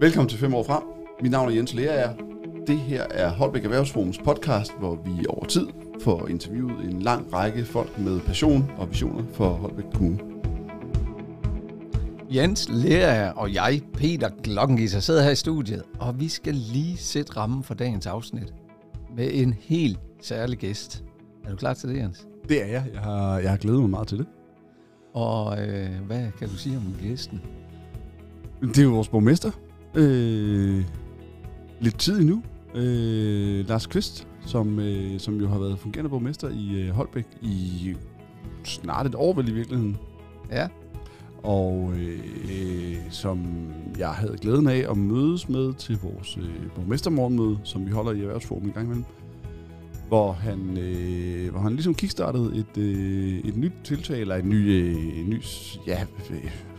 Velkommen til 5 år frem. Mit navn er Jens Lerager. Det her er Holbæk Erhvervsforums podcast, hvor vi over tid får interviewet en lang række folk med passion og visioner for Holbæk Kommune. Jens Lerager og jeg, Peter Klokken, sidder her i studiet, og vi skal lige sætte rammen for dagens afsnit med en helt særlig gæst. Er du klar til det, Jens? Det er jeg. Jeg har glædet mig meget til det. Og hvad kan du sige om gæsten? Det er jo vores borgmester. Lidt tid endnu. Lars Qvist, som jo har været fungerende borgmester i Holbæk i snart et år, vel i virkeligheden. Ja. Og som jeg havde glæden af at mødes med til vores borgmestermorgenmøde, som vi holder i Erhvervsforum en gang imellem. Hvor han ligesom kickstartede et nyt tiltag, eller et nyt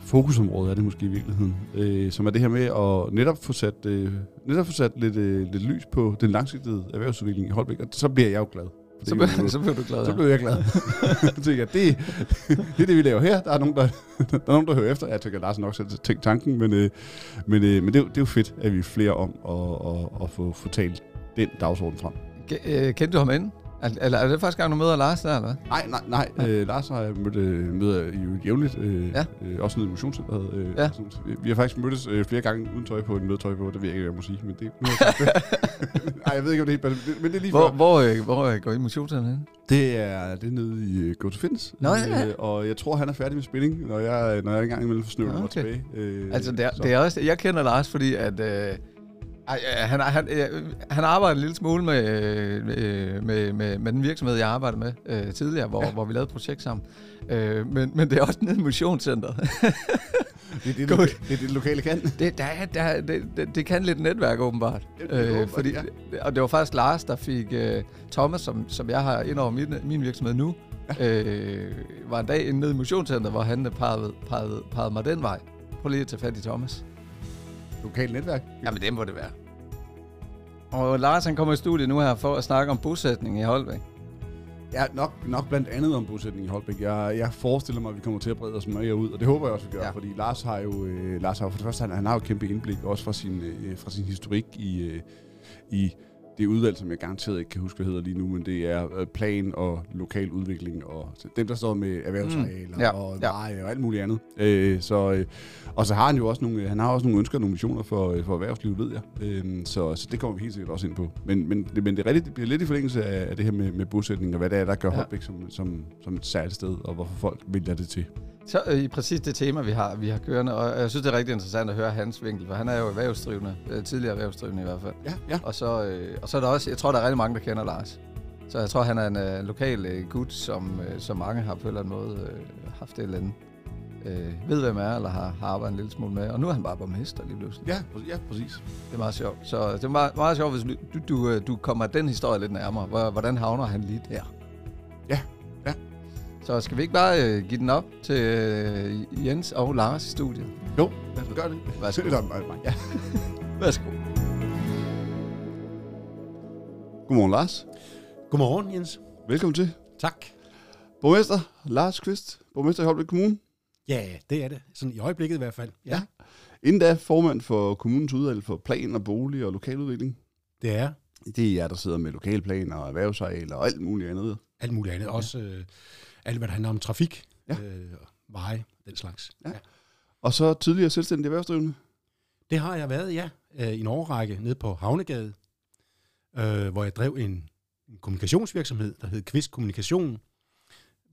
fokusområde er det måske i virkeligheden, som er det her med at netop få sat lidt lys på den langsigtede erhvervsudvikling i Holbæk, og så bliver jeg jo glad. Så blev du glad. Så blev jeg glad. Så tænker jeg, det er det, vi laver her. Der er nogen, der hører efter. Jeg tænker, Lars nok selv tænkt tanken, men det er jo fedt, at vi er flere om at få talt den dagsorden frem. Kendte du ham inden? Eller er det første gang, du møder Lars der, eller hvad? Nej. Lars har jeg møder jo jævnligt. Også nede i motionscenteret. Vi har faktisk mødtes flere gange uden tøj på, en mødetøj på. Det ved jeg ikke, hvad jeg må sige. Men det, nej, jeg ved ikke, om det er helt... Men det er lige før. Hvor går I motionscenteret hen? Det er nede i Gotofins. Ja. Og jeg tror, han er færdig med spinning, når jeg engang imellem får snøvlen og tilbage. Altså, det er også... Jeg kender Lars, fordi at... Han arbejder en lille smule med den virksomhed, jeg arbejdede med tidligere, hvor vi lavede et projekt sammen. Men det er også nede i motionscenteret. Det er det lokale kan. Det kan lidt netværk, åbenbart. Og det var faktisk Lars, der fik Thomas, som jeg har ind over min virksomhed nu, var en dag nede i motionscenteret, hvor han pegede mig den vej. Prøv lige at tage fat i Thomas. Lokalt netværk? Jamen, det må det være. Og Lars, han kommer i studiet nu her for at snakke om bosætning i Holbæk. Ja, nok blandt andet om bosætning i Holbæk. Jeg forestiller mig, at vi kommer til at brede os mere ud, og det håber jeg også, vi gør, fordi Lars har jo for det første, han har jo kæmpe indblik, også fra sin historik i det udvalg, som jeg garanteret ikke kan huske, hvad hedder lige nu, men det er plan og lokal udvikling, og dem, der står med erhvervsregler og alt muligt andet. Og så har han jo også nogle ønsker og nogle visioner for erhvervslivet, ved jeg. Så det kommer vi helt sikkert også ind på. Men det er rigtigt, det bliver lidt i forlængelse af det her med bosætning, og hvad det er, der gør Holbæk som et særligt sted, og hvorfor folk vælger det til. Så præcis det tema, vi har kørende, og jeg synes, det er rigtig interessant at høre hans vinkel, for han er jo erhvervsdrivende, tidligere erhvervsdrivende i hvert fald. Ja. Og så er der også, jeg tror, der er rigtig mange, der kender Lars. Så jeg tror, han er en lokal gut, som mange har på en eller anden måde haft det eller andet. Ved, hvem er, eller har arbejdet en lille smule med. Og nu er han bare borgmester lige pludselig. Ja, præcis. Det er meget sjovt. Så det er meget sjovt, hvis du kommer den historie lidt nærmere. Hvordan havner han lige der? Ja. Så skal vi ikke bare give den op til Jens og Lars i studiet? Jo, gør det. Værsgo. Ja. Værsgo. Godmorgen, Lars. Godmorgen, Jens. Velkommen til. Tak. Borgmester Lars Qvist, borgmester i Holbæk Kommune. Ja, det er det. Sådan i øjeblikket i hvert fald. Ja. Inden da formand for kommunens udvalg for plan og bolig og lokaludvikling. Det er. Det er jer, der sidder med lokalplaner og erhvervsarealer og alt muligt andet. Alt muligt andet. Ja. Også alt, hvad der handler om trafik, veje, den slags. Ja. Og så tidligere selvstændig erhvervsdrivende? Det har jeg været, ja. I en årrække nede på Havnegade, hvor jeg drev en kommunikationsvirksomhed, der hed Qvist Kommunikation,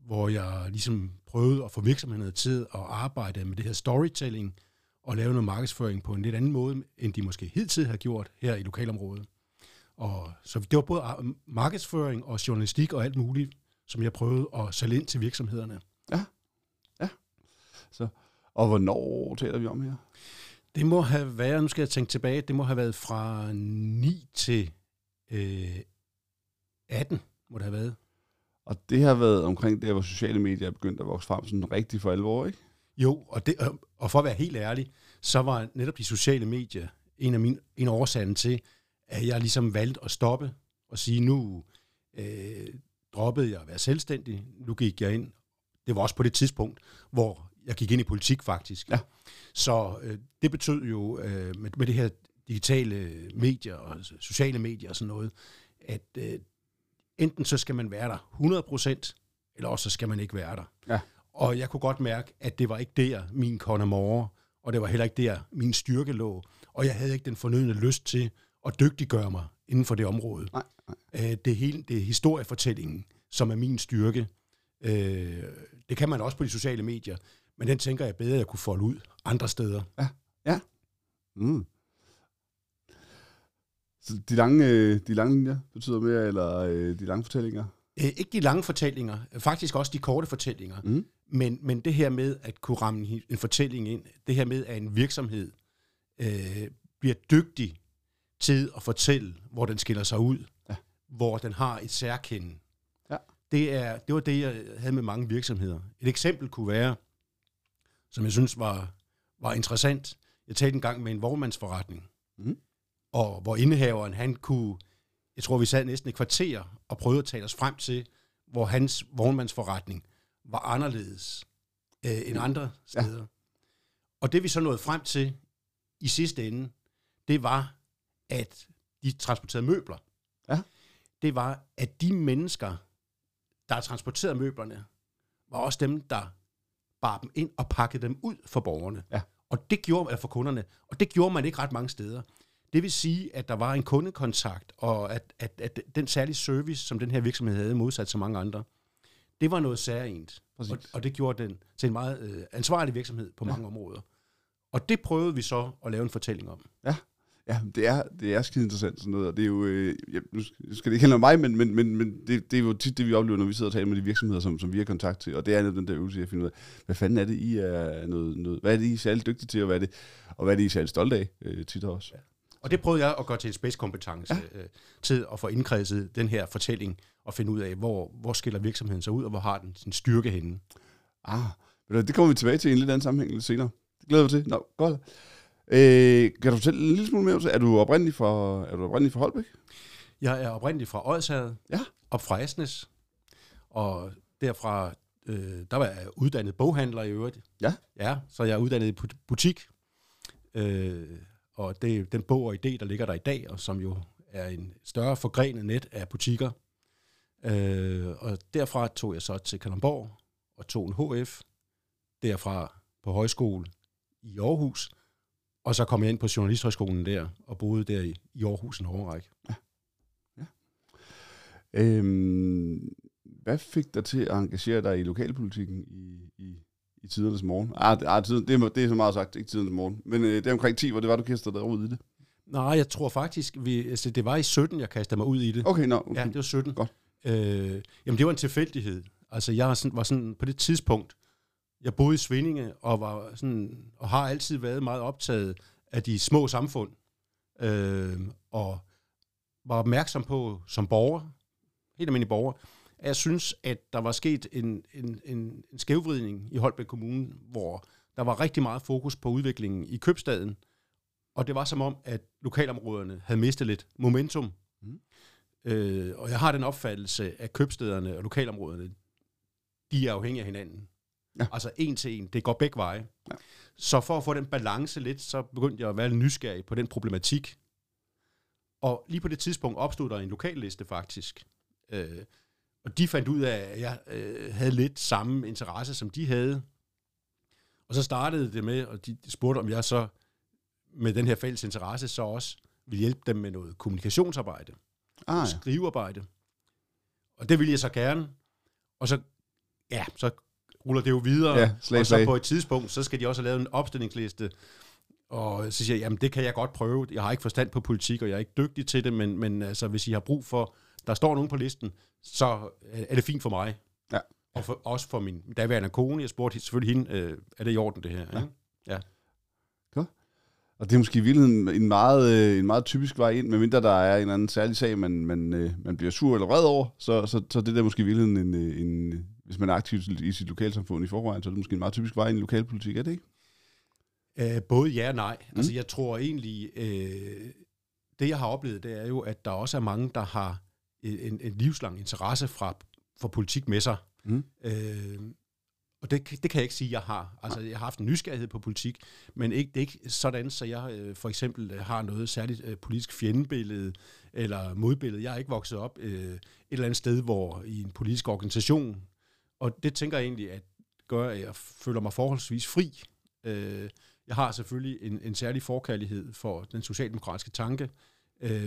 hvor jeg ligesom prøvede at få virksomhederne til at arbejde med det her storytelling og lave noget markedsføring på en lidt anden måde, end de måske hidtil har gjort her i lokalområdet. Og så det var både markedsføring og journalistik og alt muligt, som jeg prøvede at sælge ind til virksomhederne. Ja. Så, og hvornår taler vi om her? Det må have været, nu skal jeg tænke tilbage, det må have været fra 9 til 18, må det have været. Og det har været omkring der, hvor sociale medier er begyndt at vokse frem sådan rigtig for alvor, ikke? Jo, og for at være helt ærlig, så var netop de sociale medier en af årsagen til, at jeg ligesom valgte at stoppe og sige, nu droppede jeg at være selvstændig, nu gik jeg ind. Det var også på det tidspunkt, hvor jeg gik ind i politik faktisk. Ja. Så det betød jo med det her digitale medier og sociale medier og sådan noget, at enten så skal man være der 100%, eller også så skal man ikke være der. Ja. Og jeg kunne godt mærke, at det var ikke der min konamore, og det var heller ikke der min styrke lå, og jeg havde ikke den fornødne lyst til at dygtiggøre mig inden for det område. Nej, nej. Det er historiefortællingen, som er min styrke. Det kan man også på de sociale medier, men den tænker jeg bedre, at jeg kunne folde ud andre steder. Ja, ja. Mm. Så de lange linjer betyder mere, eller de lange fortællinger? Ikke de lange fortællinger, faktisk også de korte fortællinger, men det her med at kunne ramme en fortælling ind, det her med, at en virksomhed bliver dygtig til at fortælle, hvor den skiller sig ud, ja, hvor den har et særkende. Ja. Det var det, jeg havde med mange virksomheder. Et eksempel kunne være, som jeg synes var interessant, jeg talte en gang med en vognmandsforretning, og hvor indehaveren, han kunne, jeg tror, vi sad næsten et kvarter og prøvede at tale os frem til, hvor hans vognmandsforretning var anderledes end andre steder. Ja. Og det vi så nåede frem til i sidste ende, det var, at de transporterede møbler. Ja. Det var, at de mennesker, der transporterede møblerne, var også dem, der bar dem ind og pakkede dem ud for borgerne. Ja. Og det gjorde, eller for kunderne. Og det gjorde man ikke ret mange steder. Det vil sige, at der var en kundekontakt, og at den særlige service, som den her virksomhed havde modsat så mange andre, det var noget særligt. Og det gjorde den til en meget ansvarlig virksomhed på mange områder. Og det prøvede vi så at lave en fortælling om. Ja. Ja, det er skide interessant sådan noget, og det er jo, nu skal det ikke handle om mig, men det er jo tit det, vi oplever, når vi sidder og taler med de virksomheder, som vi har kontakt til, og det er netop den der øvelse, jeg finder ud af, hvad fanden er det, I er noget, hvad er det, I er særlig dygtige til, og hvad er det, I er særlig stolte af, tit også. Ja. Og det prøvede jeg at gøre til en spidskompetence, til at få indkredset den her fortælling, og finde ud af, hvor skiller virksomheden sig ud, og hvor har den sin styrke henne. Det kommer vi tilbage til i en lidt anden sammenhæng lidt senere. Det glæder vi til. Nå, godt. Kan du fortælle en lille smule mere? Er du oprindelig fra Holbæk? Jeg er oprindelig fra Odsherred, op fra Asnes, og derfra, der var jeg uddannet boghandler i øvrigt. Ja? Ja, så jeg er uddannet i butik, og det er den bog og idé, der ligger der i dag, og som jo er en større forgrenet net af butikker. Og derfra tog jeg så til Kalundborg og tog en HF, derfra på højskole i Aarhus, og så kom jeg ind på Journalisthøjskolen der, og boede der i Aarhus en årrække. Ja. Ja. Hvad fik dig til at engagere dig i lokalpolitikken i tidernes morgen? Det er så meget sagt, ikke tidernes morgen. Men det er omkring 10, hvor det var, du kastede dig ud i det. Nej, jeg tror faktisk, det var i 17, jeg kastede mig ud i det. Okay. Ja, det var 17. Godt. Jamen, det var en tilfældighed. Altså, jeg var sådan på det tidspunkt, jeg boede i Svindinge og var sådan og har altid været meget optaget af de små samfund og var opmærksom på som borger, helt almindelig borger, at jeg synes, at der var sket en skævvridning i Holbæk Kommune, hvor der var rigtig meget fokus på udviklingen i købstaden, og det var som om, at lokalområderne havde mistet lidt momentum. Og jeg har den opfattelse, at købstederne og lokalområderne, de er afhængige af hinanden. Ja. Altså en til en, det går begge veje. Ja. Så for at få den balance lidt, så begyndte jeg at være lidt nysgerrig på den problematik. Og lige på det tidspunkt opstod der en lokalliste faktisk. Og de fandt ud af, at jeg havde lidt samme interesse, som de havde. Og så startede det med, og de spurgte, om jeg så med den her fælles interesse, så også ville hjælpe dem med noget kommunikationsarbejde. Skrivearbejde. Og det ville jeg så gerne. Og så ruller det jo videre, og så på et tidspunkt, så skal de også have lavet en opstillingsliste, og så siger jeg, jamen det kan jeg godt prøve, jeg har ikke forstand på politik, og jeg er ikke dygtig til det, men altså, hvis I har brug for, der står nogen på listen, så er det fint for mig, og også for min daværende kone, jeg spurgte selvfølgelig hende, er det i orden det her? Ja. Ja. Og det er måske i virkeligheden en meget typisk vej ind, medmindre der er en eller anden særlig sag, man bliver sur eller vred over, så det er måske i virkeligheden en hvis man er aktiv i sit lokalsamfund i forvejen, så er det måske en meget typisk vej i lokalpolitik, er det ikke? Både ja og nej. Altså jeg tror egentlig, det jeg har oplevet, det er jo, at der også er mange, der har en livslang interesse for politik med sig. Og det kan jeg ikke sige, jeg har. Altså, jeg har haft en nysgerrighed på politik, men ikke, det er ikke sådan, så jeg for eksempel har noget særligt politisk fjendebillede eller modbillede. Jeg er ikke vokset op et eller andet sted, hvor i en politisk organisation. Og det tænker jeg egentlig, at gør, at jeg føler mig forholdsvis fri. Jeg har selvfølgelig en særlig forkærlighed for den socialdemokratiske tanke,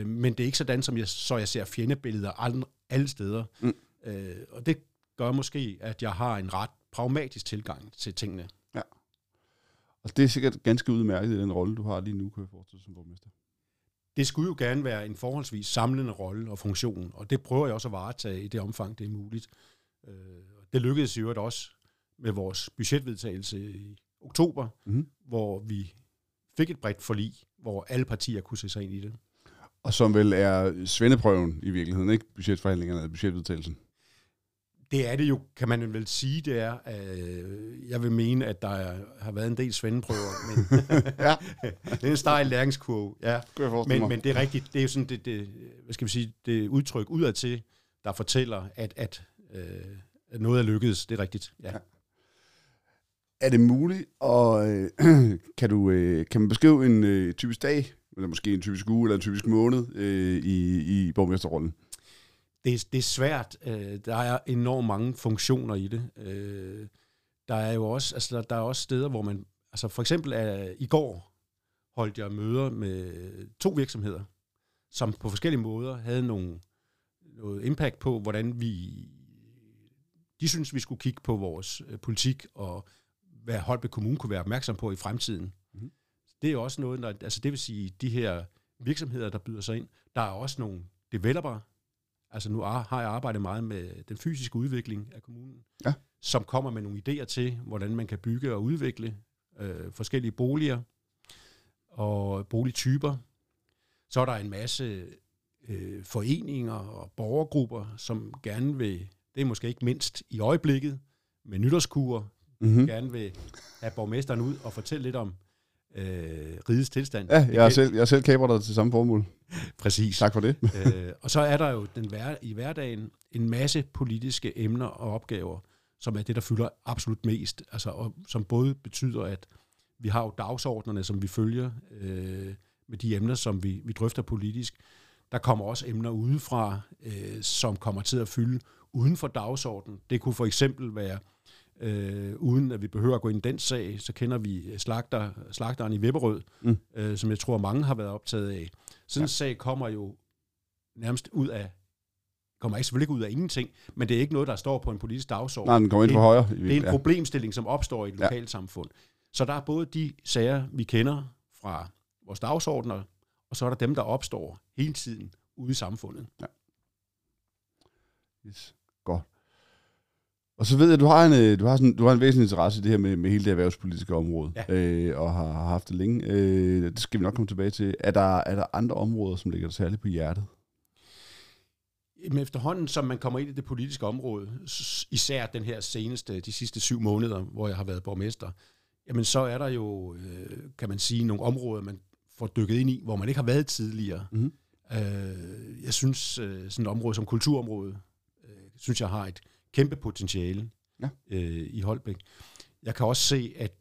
men det er ikke sådan, som jeg ser fjendebilleder alle steder. Mm. Og det gør måske, at jeg har en ret pragmatisk tilgang til tingene. Ja. Og det er sikkert ganske udmærket i den rolle, du har lige nu, kan jeg forestille som borgmester. Det skulle jo gerne være en forholdsvis samlende rolle og funktion, og det prøver jeg også at varetage i det omfang, det er muligt. Det lykkedes jo også med vores budgetvedtagelse i oktober, hvor vi fik et bredt forlig, hvor alle partier kunne se sig ind i det. Og som vel er svendeprøven i virkeligheden, ikke? Budgetforhandlingerne eller budgetvedtagelsen. Det er det jo, kan man vel sige, det er. Jeg vil mene, at der har været en del svendeprøver, men det er en stejl læringskurve. Ja. Men det er rigtigt. Det er jo sådan det, hvad skal vi sige, det udtryk udadtil, der fortæller, at noget er lykkedes. Det er rigtigt. Ja. Er det muligt, og kan man beskrive en typisk dag, eller måske en typisk uge eller en typisk måned i borgmesterrollen? Det er svært. Der er enormt mange funktioner i det. Der er jo også, altså, der er også steder, hvor man... Altså for eksempel i går holdt jeg møder med 2 virksomheder, som på forskellige måder havde noget impact på, hvordan vi... De synes, vi skulle kigge på vores politik, og hvad Holbæk Kommune kunne være opmærksom på i fremtiden. Mm-hmm. Det er jo også noget, altså det vil sige, de her virksomheder, der byder sig ind, der er også nogle developere. Altså nu har jeg arbejdet meget med den fysiske udvikling af kommunen, som kommer med nogle idéer til, hvordan man kan bygge og udvikle forskellige boliger og boligtyper. Så er der en masse foreninger og borgergrupper, som gerne vil, det er måske ikke mindst i øjeblikket, med nytårskurer, gerne vil have borgmesteren ud og fortælle lidt om rigets tilstand. Ja, jeg selv kæber dig til samme formål. Præcis. Tak for det. Og så er der jo i hverdagen en masse politiske emner og opgaver, som er det, der fylder absolut mest. Altså, og som både betyder, at vi har jo dagsordnerne, som vi følger med de emner, som vi drøfter politisk. Der kommer også emner udefra, som kommer til at fylde uden for dagsordenen. Det kunne for eksempel være uden at vi behøver at gå ind i den sag, så kender vi slagteren i Vipperød, som jeg tror mange har været optaget af. Sådan en sag kommer jo nærmest selvfølgelig ikke ud af ingenting, men det er ikke noget, der står på en politisk dagsorden. Nej, den kommer ind fra højre. Det er en problemstilling, som opstår i et lokalsamfund. Så der er både de sager, vi kender fra vores dagsordener, og så er der dem, der opstår hele tiden ude i samfundet. Ja. Yes. Godt. Og så ved jeg, at du har en væsentlig interesse i det her med hele det erhvervspolitiske område, og har haft det længe. Det skal vi nok komme tilbage til. Er der andre områder, som ligger særligt på hjertet? Men efterhånden, som man kommer ind i det politiske område, især den her de sidste 7 måneder, hvor jeg har været borgmester, jamen så er der jo, kan man sige, nogle områder, man får dykket ind i, hvor man ikke har været tidligere. Mm-hmm. Jeg synes, sådan et område som kulturområdet, synes jeg har et kæmpe potentiale i Holbæk. Jeg kan også se, at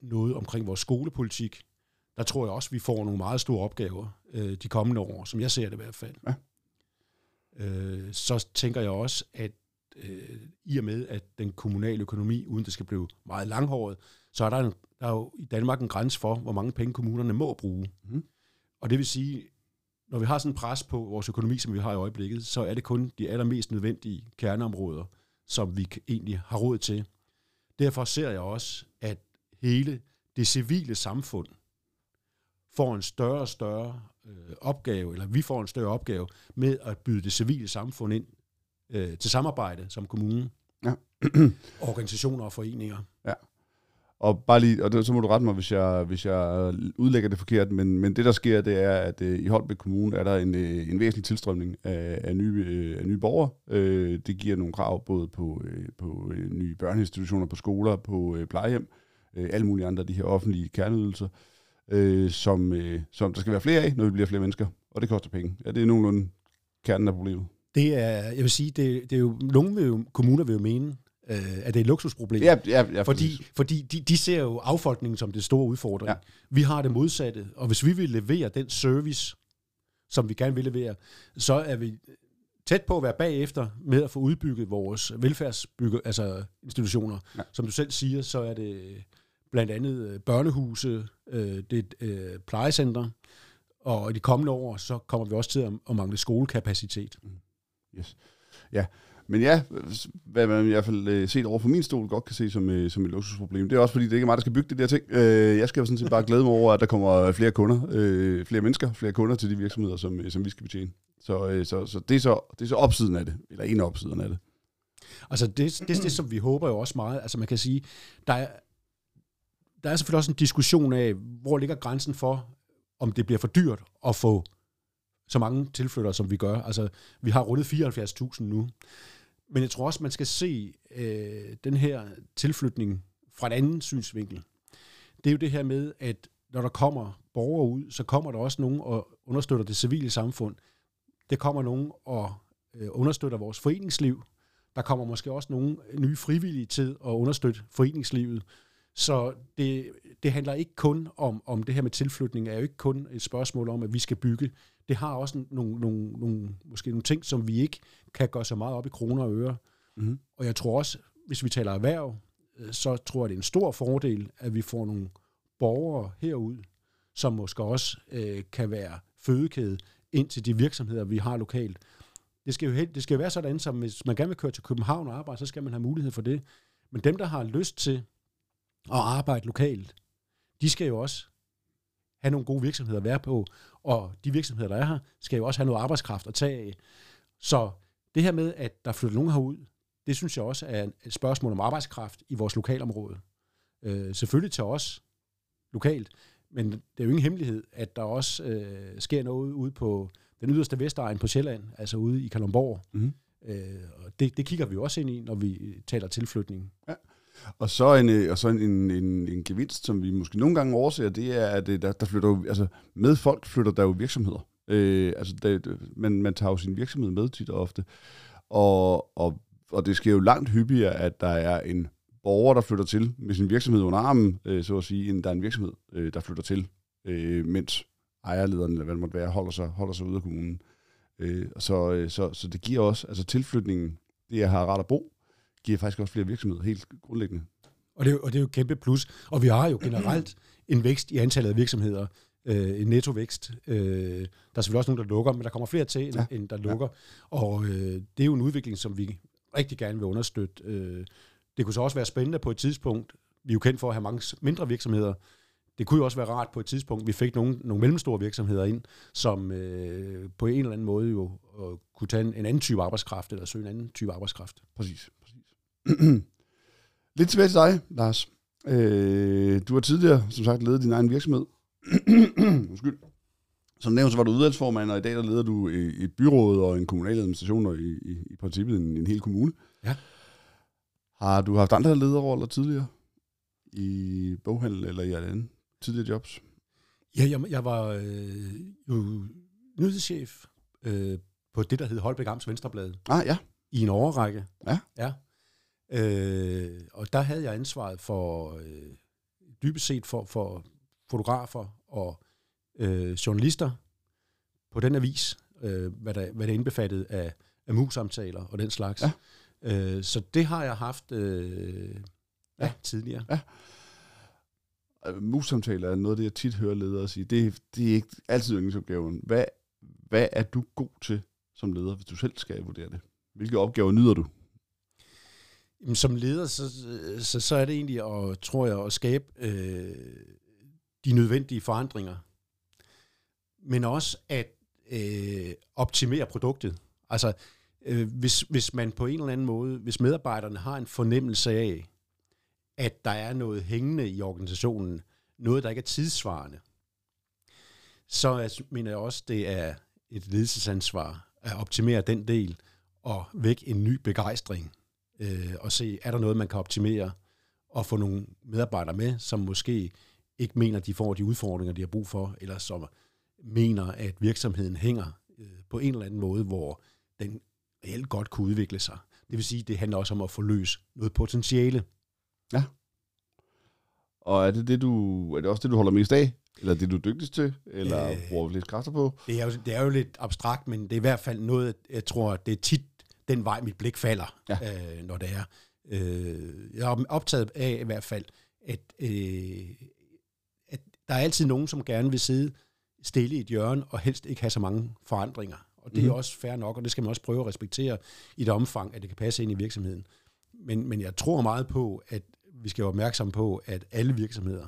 noget omkring vores skolepolitik, der tror jeg også, vi får nogle meget store opgaver de kommende år, som jeg ser det i hvert fald. Ja. Så tænker jeg også, at i og med, at den kommunale økonomi, uden det skal blive meget langhåret, så er der er jo i Danmark en grænse for, hvor mange penge kommunerne må bruge. Mm. Og det vil sige... Når vi har sådan en pres på vores økonomi, som vi har i øjeblikket, så er det kun de allermest nødvendige kerneområder, som vi egentlig har råd til. Derfor ser jeg også, at hele det civile samfund får en større og større opgave, eller vi får en større opgave med at byde det civile samfund ind til samarbejde som kommunen, organisationer og foreninger. Ja. Og bare lige, og det, så må du rette mig, hvis jeg udlægger det forkert, men det der sker, det er, at i Holbæk Kommune er der en væsentlig tilstrømning af nye borgere. Det giver nogle krav både på nye børneinstitutioner, på skoler, på plejehjem, alle mulige andre af de her offentlige kerneydelser, som der skal være flere af, når vi bliver flere mennesker, og det koster penge. Ja, det er nogenlunde kernen af problemet. Det er, jeg vil sige, det er jo, nogle kommuner vil jo mene, er det et luksusproblem? Ja, fordi de ser jo affolkningen som den store udfordring. Ja. Vi har det modsatte, og hvis vi vil levere den service, som vi gerne vil levere, så er vi tæt på at være bagefter med at få udbygget vores velfærdsinstitutioner. Ja. Som du selv siger, så er det blandt andet børnehuse, det er plejecenter, og i de kommende år, så kommer vi også til at mangle skolekapacitet. Yes. Ja, men ja, hvad man i hvert fald set over på min stol godt kan se som et luksusproblem. Det er også fordi, det ikke er mig, der skal bygge det der ting. Jeg skal jo sådan set bare glæde mig over, at der kommer flere kunder, flere mennesker, flere kunder til de virksomheder, som vi skal betjene. Så det er så opsiden af det, eller en af opsiderne af det. Altså det, som vi håber jo også meget, altså man kan sige, der er selvfølgelig også en diskussion af, hvor ligger grænsen for, om det bliver for dyrt at få så mange tilflyttere, som vi gør. Altså, vi har rundet 74.000 nu. Men jeg tror også, man skal se den her tilflytning fra en anden synsvinkel. Det er jo det her med, at når der kommer borgere ud, så kommer der også nogen og understøtter det civile samfund. Der kommer nogen og understøtter vores foreningsliv. Der kommer måske også nogen nye frivillige til at understøtte foreningslivet. Så det handler ikke kun om det her med tilflytning, er jo ikke kun et spørgsmål om, at vi skal bygge. Det har også nogle ting, som vi ikke kan gøre så meget op i kroner og øre. Mm-hmm. Og jeg tror også, hvis vi taler erhverv, så tror jeg, det er en stor fordel, at vi får nogle borgere herud, som måske også kan være fødekæde ind til de virksomheder, vi har lokalt. Det skal jo være sådan, som hvis man gerne vil køre til København og arbejde, så skal man have mulighed for det. Men dem, der har lyst til og arbejde lokalt, de skal jo også have nogle gode virksomheder at være på, og de virksomheder, der er her, skal jo også have noget arbejdskraft at tage af. Så det her med, at der flytter nogen herud, det synes jeg også er et spørgsmål om arbejdskraft i vores lokalområde. Selvfølgelig til os lokalt, men det er jo ingen hemmelighed, at der også sker noget ude på den yderste vestegn på Sjælland, altså ude i Kalundborg. Mm-hmm. Og det kigger vi jo også ind i, når vi taler tilflytning. Ja. Og så en gevinst, som vi måske nogle gange overser, det er, at der flytter jo, altså med folk flytter der jo virksomheder. Man tager jo sin virksomhed med tit og ofte. Og det sker jo langt hyppigere, at der er en borger, der flytter til med sin virksomhed under armen, så at sige, end der er en virksomhed, der flytter til, mens ejerlederen, eller hvad det måtte være, holder sig ude af kommunen. Så det giver også, altså tilflytningen, det jeg har ret at bo, giver faktisk også flere virksomheder, helt grundlæggende. Og det er jo et kæmpe plus. Og vi har jo generelt en vækst i antallet af virksomheder. En nettovækst. Der er selvfølgelig også nogen, der lukker, men der kommer flere til, end der lukker. Ja. Og det er jo en udvikling, som vi rigtig gerne vil understøtte. Det kunne så også være spændende på et tidspunkt. Vi er jo kendt for at have mange mindre virksomheder. Det kunne jo også være rart på et tidspunkt, vi fik nogle mellemstore virksomheder ind, som på en eller anden måde jo kunne tage en anden type arbejdskraft, eller søge en anden type arbejdskraft. Præcis. Lidt tilbage til dig, Lars. Du har tidligere, som sagt, ledet din egen virksomhed. Undskyld. Som nævnt, så var du udvalgsformand, og i dag der leder du et byråd og en kommunal administration, og i princippet en hel kommune. Ja. Har du haft andre lederroller tidligere i boghandel eller i andet tidligere jobs? Ja, jeg var jo nyhedschef på det, der hed Holbæk Amts Venstreblad. Ah, ja. I en årrække. Ja. Ja. Og der havde jeg ansvaret for dybest set for fotografer og journalister på den avis, hvad der indbefattede af mus-samtaler og den slags. Ja. Så det har jeg haft tidligere. Ja. Mus-samtaler er noget af det, jeg tit hører ledere sige. Det er ikke altid yndlingsopgaven. Hvad er du god til som leder, hvis du selv skal vurdere det? Hvilke opgaver nyder du? Som leder, så er det egentlig, tror jeg, at skabe de nødvendige forandringer. Men også at optimere produktet. Altså, hvis man på en eller anden måde, hvis medarbejderne har en fornemmelse af, at der er noget hængende i organisationen, noget, der ikke er tidssvarende, så mener jeg også, det er et ledelsesansvar at optimere den del og vække en ny begejstring. Og se, er der noget, man kan optimere og få nogle medarbejdere med, som måske ikke mener, de får de udfordringer, de har brug for, eller som mener, at virksomheden hænger på en eller anden måde, hvor den reelt godt kunne udvikle sig. Det vil sige, det handler også om at forløse noget potentiale. Ja. Og er det også det, du holder mest af? Eller det, du er dygtigst til? Eller bruger lidt kræfter på? Det er jo lidt abstrakt, men det er i hvert fald noget, jeg tror, det er tit den vej, mit blik falder, når det er. Jeg er optaget af i hvert fald, at der er altid nogen, som gerne vil sidde stille i et hjørne, og helst ikke have så mange forandringer. Og det er også fair nok, og det skal man også prøve at respektere i et omfang, at det kan passe ind i virksomheden. Men jeg tror meget på, at vi skal være opmærksomme på, at alle virksomheder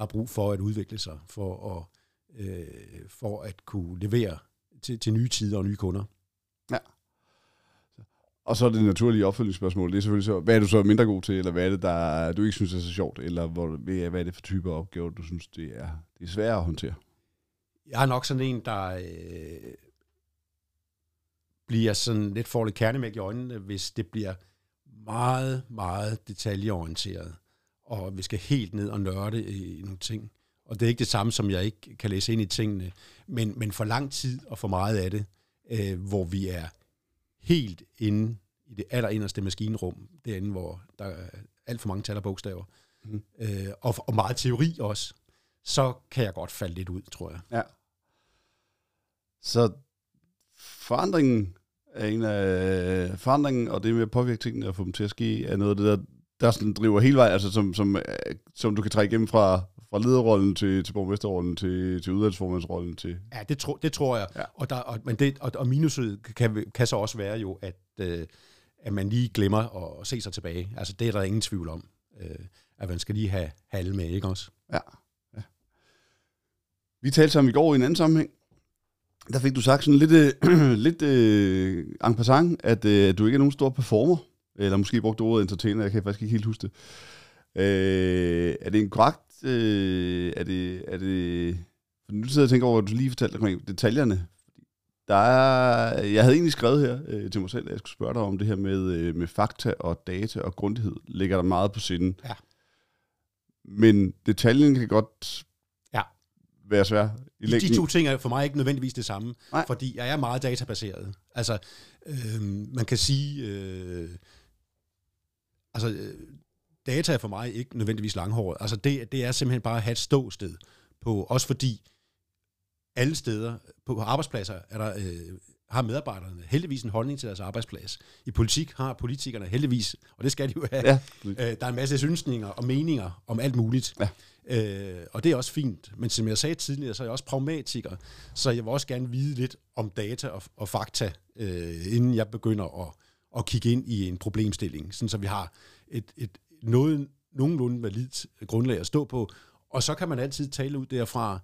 har brug for at udvikle sig, for at kunne levere til nye tider og nye kunder. Ja. Og så er det naturlige opfølgningsspørgsmål, det er selvfølgelig så, hvad er du så mindre god til, eller hvad er det, der du ikke synes er så sjovt, eller hvad er det for type opgaver, du synes, det er svært at håndtere? Jeg er nok sådan en, der bliver sådan lidt forholdet kernemæk i øjnene, hvis det bliver meget, meget detaljeorienteret, og vi skal helt ned og nørde i nogle ting. Og det er ikke det samme, som jeg ikke kan læse ind i tingene, men for lang tid og for meget af det, hvor vi er helt inde i det allerinderste maskinrum, derinde, hvor der er alt for mange tal og bogstaver, og meget teori også, så kan jeg godt falde lidt ud, tror jeg. Ja. Så forandringen og det med at påvirke tingene og få dem til at ske, er noget af det, der sådan driver hele vejen, altså som du kan trække igennem fra lederrollen til borgmesterrollen til udvalgsformandsrollen til. Ja, det tror jeg. Ja. Og minuset kan så også være jo, at man lige glemmer at se sig tilbage. Altså det er der ingen tvivl om, at man skal lige have alle med, ikke også? Ja. Vi talte sammen i går i en anden sammenhæng. Der fik du sagt sådan lidt en passant, at du ikke er nogen stor performer, eller måske brugte ordet entertainer, jeg kan faktisk ikke helt huske det. Er det en korrekt? Er det nu sidder jeg og tænker over, at du lige fortalte omkring detaljerne. Jeg havde egentlig skrevet her til mig selv, at jeg skulle spørge dig om det her med fakta og data og grundighed. Ligger der meget på sinde. Ja. Men detaljen kan godt være svært. De to ting er for mig ikke nødvendigvis det samme, fordi jeg er meget databaseret. Altså, man kan sige, data er for mig ikke nødvendigvis langhåret. Altså, det er simpelthen bare at have et ståsted på, også fordi alle steder på arbejdspladser har medarbejderne heldigvis en holdning til deres arbejdsplads. I politik har politikerne heldigvis, og det skal de jo have, der er en masse synsninger og meninger om alt muligt. Ja. Og det er også fint, men som jeg sagde tidligere, så er jeg også pragmatiker, så jeg vil også gerne vide lidt om data og fakta, inden jeg begynder at kigge ind i en problemstilling, sådan så vi har et nogenlunde validt grundlag at stå på, og så kan man altid tale ud derfra,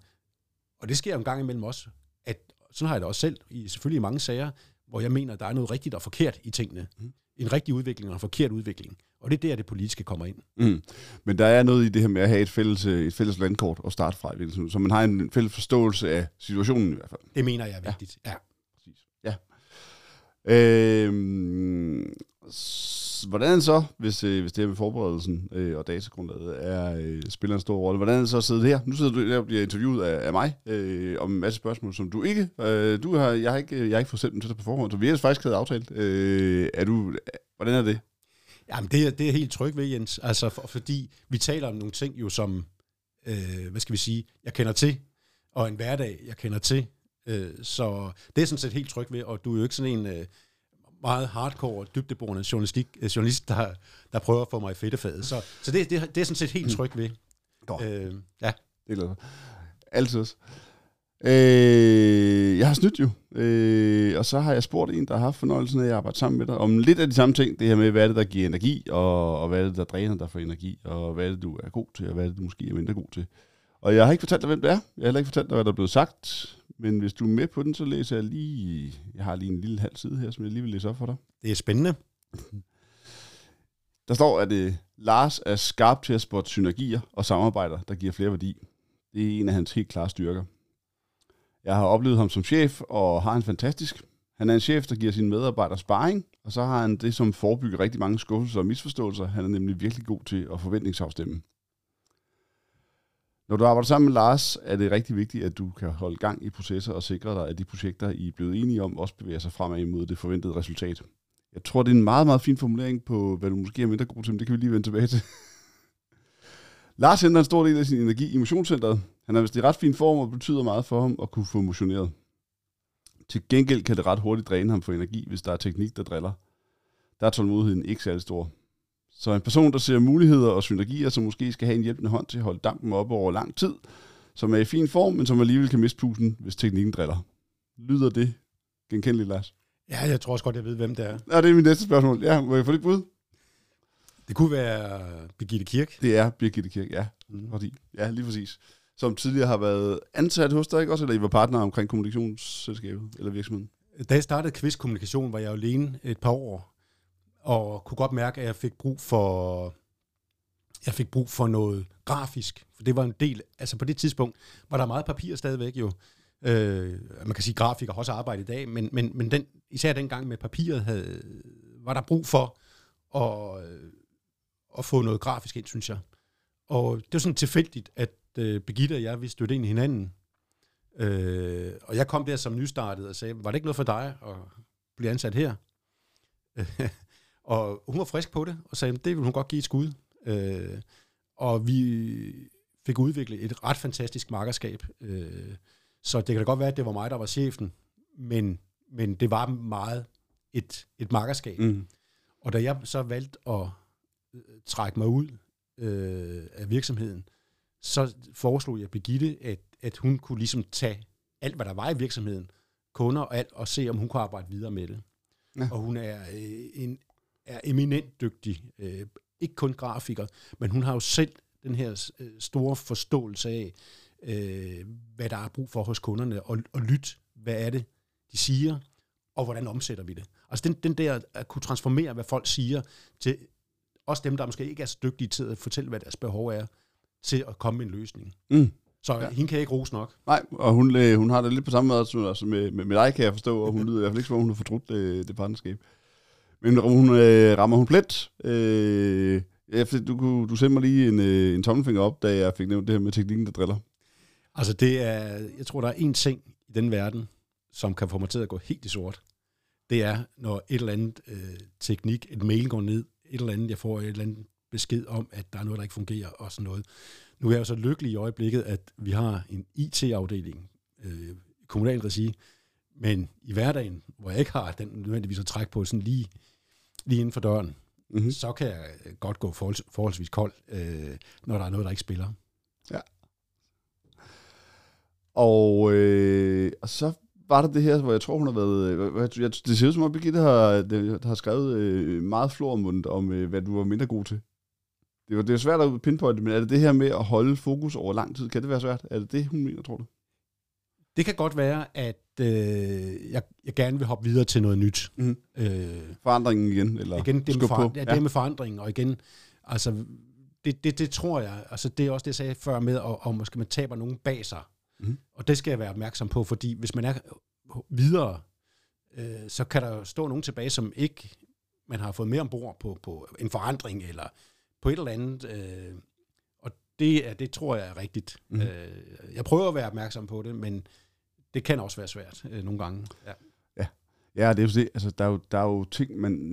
og det sker en gang imellem også, at sådan har jeg det også selv, selvfølgelig i mange sager, hvor jeg mener, der er noget rigtigt og forkert i tingene. En rigtig udvikling og en forkert udvikling. Og det er der, det politiske kommer ind. Mm. Men der er noget i det her med at have et fælles landkort og starte fra, så man har en fælles forståelse af situationen i hvert fald. Det mener jeg er vigtigt, ja. Præcis. Ja. Hvordan så, hvis det her med forberedelsen og datagrundlaget spiller en stor rolle, hvordan så sidder det her? Nu sidder du der og bliver interviewet af mig om en masse spørgsmål, som du ikke... Jeg har ikke fået sendt dem til dig på forhånd, så vi har faktisk havde aftalt. Hvordan er det? Jamen, det er helt tryg ved, Jens. Altså, fordi vi taler om nogle ting jo, som... jeg kender til, og en hverdag, jeg kender til. Så det er sådan set helt tryg ved, og du er jo ikke sådan en... meget hardcore, dybdeborende journalist, der prøver at få mig i fedtefaget. Så det er sådan set helt tryg ved. Godt. Ja. Det glæder mig. Altid. Jeg har snydt jo. Og så har jeg spurgt en, der har haft fornøjelsen af at arbejde sammen med dig, om lidt af de samme ting. Det her med, hvad er det, der giver energi, og hvad er det, der dræner dig for energi, og hvad er det, du er god til, og hvad er det, du måske er mindre god til. Og jeg har ikke fortalt dig, hvem det er. Jeg har heller ikke fortalt dig, hvad der er blevet sagt. Men hvis du er med på den, så læser jeg lige... Jeg har lige en lille halv side her, som jeg lige vil læse op for dig. Det er spændende. Der står, at Lars er skarp til at spotte synergier og samarbejder, der giver flere værdi. Det er en af hans helt klare styrker. Jeg har oplevet ham som chef, og har han fantastisk. Han er en chef, der giver sine medarbejdere sparring, og så har han det, som forebygger rigtig mange skuffelser og misforståelser. Han er nemlig virkelig god til at forventningsafstemme. Når du arbejder sammen med Lars, er det rigtig vigtigt, at du kan holde gang i processer og sikre dig, at de projekter, I er blevet enige om, også bevæger sig fremad imod det forventede resultat. Jeg tror, det er en meget, meget fin formulering på, hvad du måske er mindre god til, men det kan vi lige vende tilbage til. Lars henter en stor del af sin energi i motionscenteret. Han er vist i ret fin form, og betyder meget for ham at kunne få motioneret. Til gengæld kan det ret hurtigt dræne ham for energi, hvis der er teknik, der driller. Der er tålmodigheden ikke særlig stor. Så en person, der ser muligheder og synergier, som måske skal have en hjælpende hånd til at holde dampen oppe over lang tid, som er i fin form, men som alligevel kan miste pusen, hvis teknikken driller. Lyder det genkendeligt, Lars? Ja, jeg tror også godt, jeg ved, hvem det er. Ja, det er mit næste spørgsmål. Ja, må jeg få dit bud? Det kunne være Birgitte Kirk. Det er Birgitte Kirk, ja. Fordi, ja, lige præcis. Som tidligere har været ansat hos dig, ikke også? Eller I var partner omkring kommunikationsselskabet eller virksomheden? Da jeg startede Qvist Kommunikation, var jeg jo alene et par år, og kunne godt mærke, at jeg fik brug for noget grafisk. For det var en del, altså på det tidspunkt, var der meget papir stadigvæk jo. Man kan sige, at grafikere har også arbejdet i dag, men den, især dengang med papiret, var der brug for at få noget grafisk ind, synes jeg. Og det var sådan tilfældigt, at Birgitte og jeg, vi stødte ind i hinanden. Og jeg kom der som nystartet og sagde, var det ikke noget for dig at blive ansat her? Og hun var frisk på det, og sagde, det ville hun godt give et skud. Og vi fik udviklet et ret fantastisk makkerskab. Så det kan da godt være, at det var mig, der var chefen, men det var meget et makkerskab. Mm. Og da jeg så valgte at trække mig ud af virksomheden, så foreslog jeg Birgitte, at hun kunne ligesom tage alt, hvad der var i virksomheden, kunder og alt, og se, om hun kunne arbejde videre med det. Ja. Og hun er eminent dygtig, ikke kun grafiker, men hun har jo selv den her store forståelse af, hvad der er brug for hos kunderne, og lytte, hvad er det, de siger, og hvordan omsætter vi det. Altså den der at kunne transformere, hvad folk siger, til også dem, der måske ikke er så dygtige til at fortælle, hvad deres behov er, til at komme med en løsning. Mm. Så ja. Hende kan ikke rose nok. Nej, og hun har det lidt på samme måde altså med dig, kan jeg forstå, og hun lyder i hvert fald ikke, som om hun har fortrudt det partnerskab. Men hun rammer plet. Du sendte mig lige en tommelfinger op, da jeg fik nævnt det her med teknikken, der driller. Altså det er, jeg tror, der er én ting i den verden, som kan få mig til at gå helt i sort. Det er, når et eller andet teknik, et mail går ned, et eller andet, jeg får et eller andet besked om, at der er noget, der ikke fungerer og sådan noget. Nu er jeg jo så lykkelig i øjeblikket, at vi har en IT-afdeling i kommunalt regi, men i hverdagen, hvor jeg ikke har den nødvendigvis at trække på sådan lige inden for døren, så kan jeg godt gå forholdsvis kold, når der er noget, der ikke spiller. Ja. Og så var der det her, hvor jeg tror, hun har været... Det ser ud som om, Birgitte har skrevet meget flormundt om, hvad du var mindre god til. Det er svært at pinpointe, men er det det her med at holde fokus over lang tid? Kan det være svært? Er det det, hun mener, tror du? Det kan godt være, at jeg gerne vil hoppe videre til noget nyt. Mm-hmm. Forandringen igen? Eller igen, det med forandringen, og igen... Altså, det tror jeg. Altså, det er også det, jeg sagde før med, og måske man taber nogen bag sig. Mm. Og det skal jeg være opmærksom på, fordi hvis man er videre, så kan der stå nogen tilbage, som ikke man har fået mere ombord på en forandring eller på et eller andet. Og det tror jeg er rigtigt. Mm. Jeg prøver at være opmærksom på det, men det kan også være svært nogle gange. Ja, det er jo det. Altså, der er jo ting, man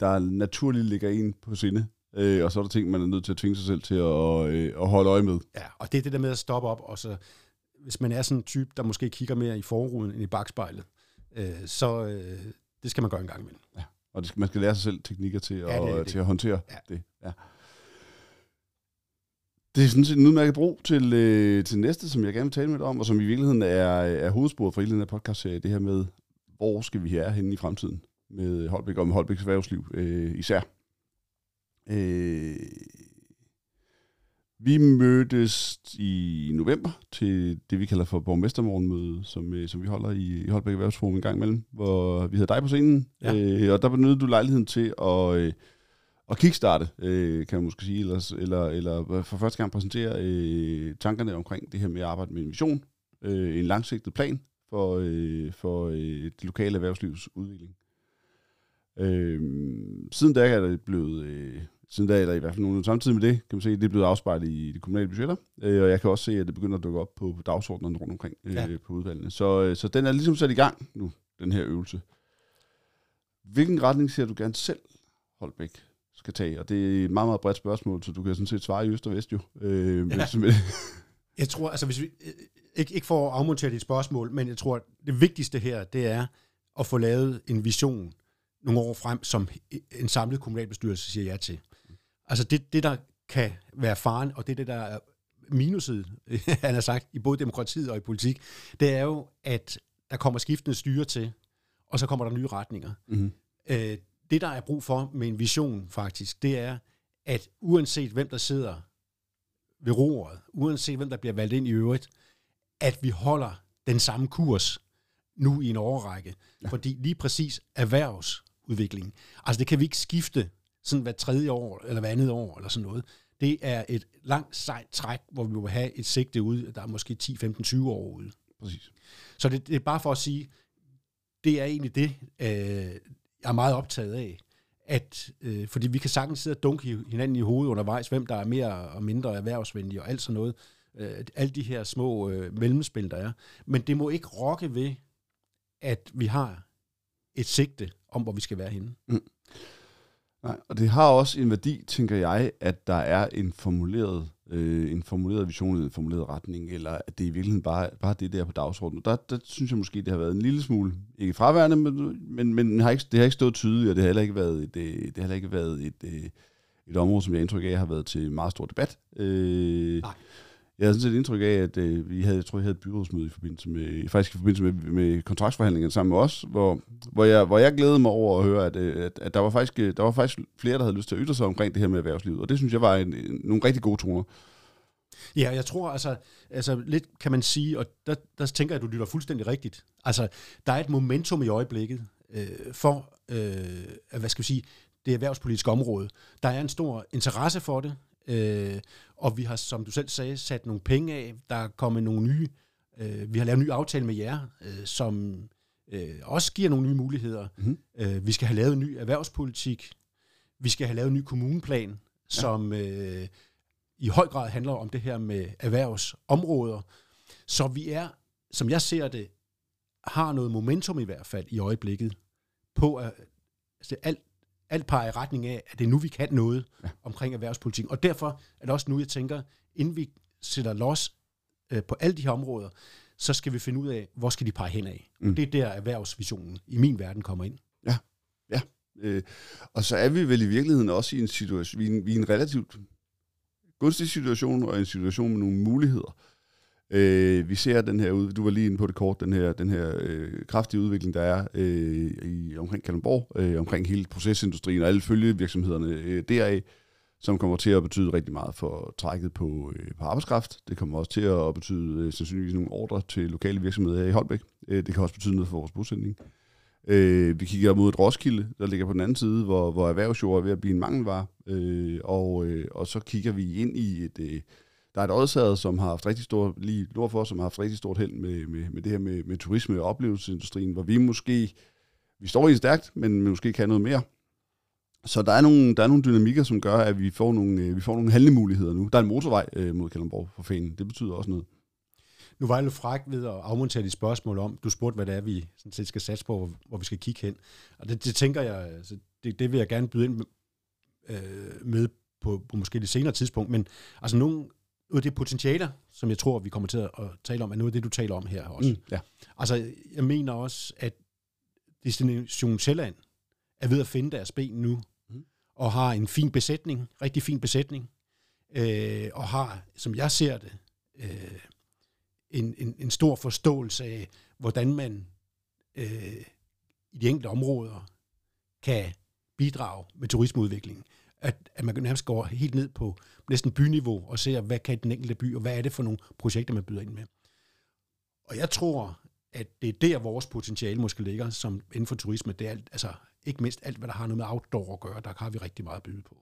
der naturligt ligger en på sinde. Og så er der ting, man er nødt til at tvinge sig selv til at holde øje med. Ja, og det er det der med at stoppe op, og så hvis man er sådan en type, der måske kigger mere i forruden end i bakspejlet, så det skal man gøre en gang imellem. Ja, og man skal lære sig selv teknikker til, til at håndtere det. Ja. Det er sådan set en udmærket bro til næste, som jeg gerne vil tale med dig om, og som i virkeligheden er hovedsporet for hele den her podcastserie, det her med, hvor skal vi her henne i fremtiden med Holbæk og med Holbæks erhvervsliv især. Vi mødtes i november til det, vi kalder for borgmestermorgenmøde, som vi holder i Holbæk Erhvervsforum en gang imellem, hvor vi havde dig på scenen, og der benyttede du lejligheden til at kickstarte, kan man måske sige, eller for første gang præsentere tankerne omkring det her med at arbejde med en vision, en langsigtet plan for det lokale erhvervslivs udvikling. Siden da er der blevet i hvert fald nogen samtidig med det, kan man se, det er blevet afspejlet i de kommunale budgetter, og jeg kan også se, at det begynder at dukke op på dagsordenen rundt omkring på udvalgene, så den er ligesom sat i gang nu, den her øvelse. Hvilken retning ser du gerne selv, Holbæk, skal tage? Og det er et meget, meget bredt spørgsmål, så du kan sådan set svare i øst og vest jo. Jeg tror, altså hvis vi, ikke for at afmontere dit spørgsmål, men jeg tror, at det vigtigste her, det er at få lavet en vision nogle år frem, som en samlet kommunalbestyrelse siger ja til. Altså det der kan være faren, og det der er minuset, han har sagt, i både demokratiet og i politik, det er jo, at der kommer skiftende styre til, og så kommer der nye retninger. Mm-hmm. Det, der er brug for med en vision faktisk, det er, at uanset hvem der sidder ved roret, uanset hvem der bliver valgt ind i øvrigt, at vi holder den samme kurs nu i en årrække. Ja. Fordi lige præcis erhvervsudviklingen, altså det kan vi ikke skifte sådan hver tredje år, eller hver andet år, eller sådan noget. Det er et langt sejt træk, hvor vi må have et sigte ude, der er måske 10, 15, 20 år ude. Præcis. Så det er bare for at sige, det er egentlig det, jeg er meget optaget af. At fordi vi kan sagtens sidde og dunke hinanden i hovedet undervejs, hvem der er mere og mindre erhvervsvenlige og alt sådan noget. Alle de her små mellemspil, der er. Men det må ikke rokke ved, at vi har et sigte om, hvor vi skal være henne. Mm. Nej, og det har også en værdi, tænker jeg, at der er en formuleret, vision, en formuleret retning, eller at det i virkeligheden bare det der på dagsordenen. Der synes jeg måske, det har været en lille smule, ikke fraværende, men det har ikke stået tydeligt, og det har heller ikke været et område, som jeg indtryk af har været til meget stor debat. Nej. Jeg havde sådan set et indtryk af, at jeg tror, vi havde et byrådsmøde i forbindelse med kontraktsforhandlingerne sammen med os, hvor jeg glædede mig over at høre, at der var faktisk flere, der havde lyst til at ytre sig omkring det her med erhvervslivet, og det synes jeg var nogle rigtig gode toner. Ja, jeg tror altså lidt kan man sige, og der tænker jeg, at du lytter fuldstændig rigtigt. Altså, der er et momentum i øjeblikket for, hvad skal vi sige, det erhvervspolitiske område. Der er en stor interesse for det, og vi har, som du selv sagde, sat nogle penge af. Der er kommet nogle nye. Vi har lavet en ny aftale med jer, som også giver nogle nye muligheder. Mm-hmm. Vi skal have lavet en ny erhvervspolitik. Vi skal have lavet en ny kommuneplan, som i høj grad handler om det her med erhvervsområder. Så vi er, som jeg ser det, har noget momentum i hvert fald i øjeblikket på at altså alt peger i retning af, at det er nu, vi kan noget omkring erhvervspolitikken. Og derfor er det også nu, jeg tænker, inden vi sætter los på alle de her områder, så skal vi finde ud af, hvor skal de pege hen af. Mm. Det er der erhvervsvisionen i min verden kommer ind. Ja. Og så er vi vel i virkeligheden også i en situation, vi er i en relativt gunstig situation, og en situation med nogle muligheder. Vi ser den her, du var lige inde på det kort, den her kraftige udvikling, der er omkring Kalundborg, omkring hele procesindustrien og alle følgevirksomhederne deraf, som kommer til at betyde rigtig meget for trækket på arbejdskraft. Det kommer også til at betyde sandsynligvis nogle ordre til lokale virksomheder her i Holbæk. Det kan også betyde noget for vores bosætning. Vi kigger mod et Roskilde, der ligger på den anden side, hvor erhvervsjord er ved at blive en mangelvare, og så kigger vi ind i et... Der er et Odsherred, som har haft rigtig stort lige nord for, som har haft rigtig stort held med det her med turisme og oplevelsesindustrien, hvor vi står i stærkt, men måske kan noget mere. Så der er nogle dynamikker, som gør, at vi får nogle handlemuligheder nu. Der er en motorvej mod Kalundborg for fanden. Det betyder også noget. Nu var jeg lidt fræk ved at afmontere dit spørgsmål om, du spurgte, hvad det er, vi sådan set skal satse på, hvor vi skal kigge hen. Og det tænker jeg, altså, det vil jeg gerne byde ind med på måske det senere tidspunkt, men altså nogle og det potentialer, som jeg tror, vi kommer til at tale om, er noget af det, du taler om her også. Mm, ja. Altså, jeg mener også, at Destination Sjælland er ved at finde deres ben nu, og har en fin besætning, rigtig fin besætning, og har, som jeg ser det, en stor forståelse af, hvordan man i de enkelte områder kan bidrage med turismeudviklingen. At man nærmest går helt ned på næsten byniveau og ser, hvad kan den enkelte by, og hvad er det for nogle projekter, man byder ind med. Og jeg tror, at det er der, vores potentiale måske ligger, som inden for turisme, det er alt, altså ikke mindst alt, hvad der har noget med outdoor at gøre, der har vi rigtig meget at byde på.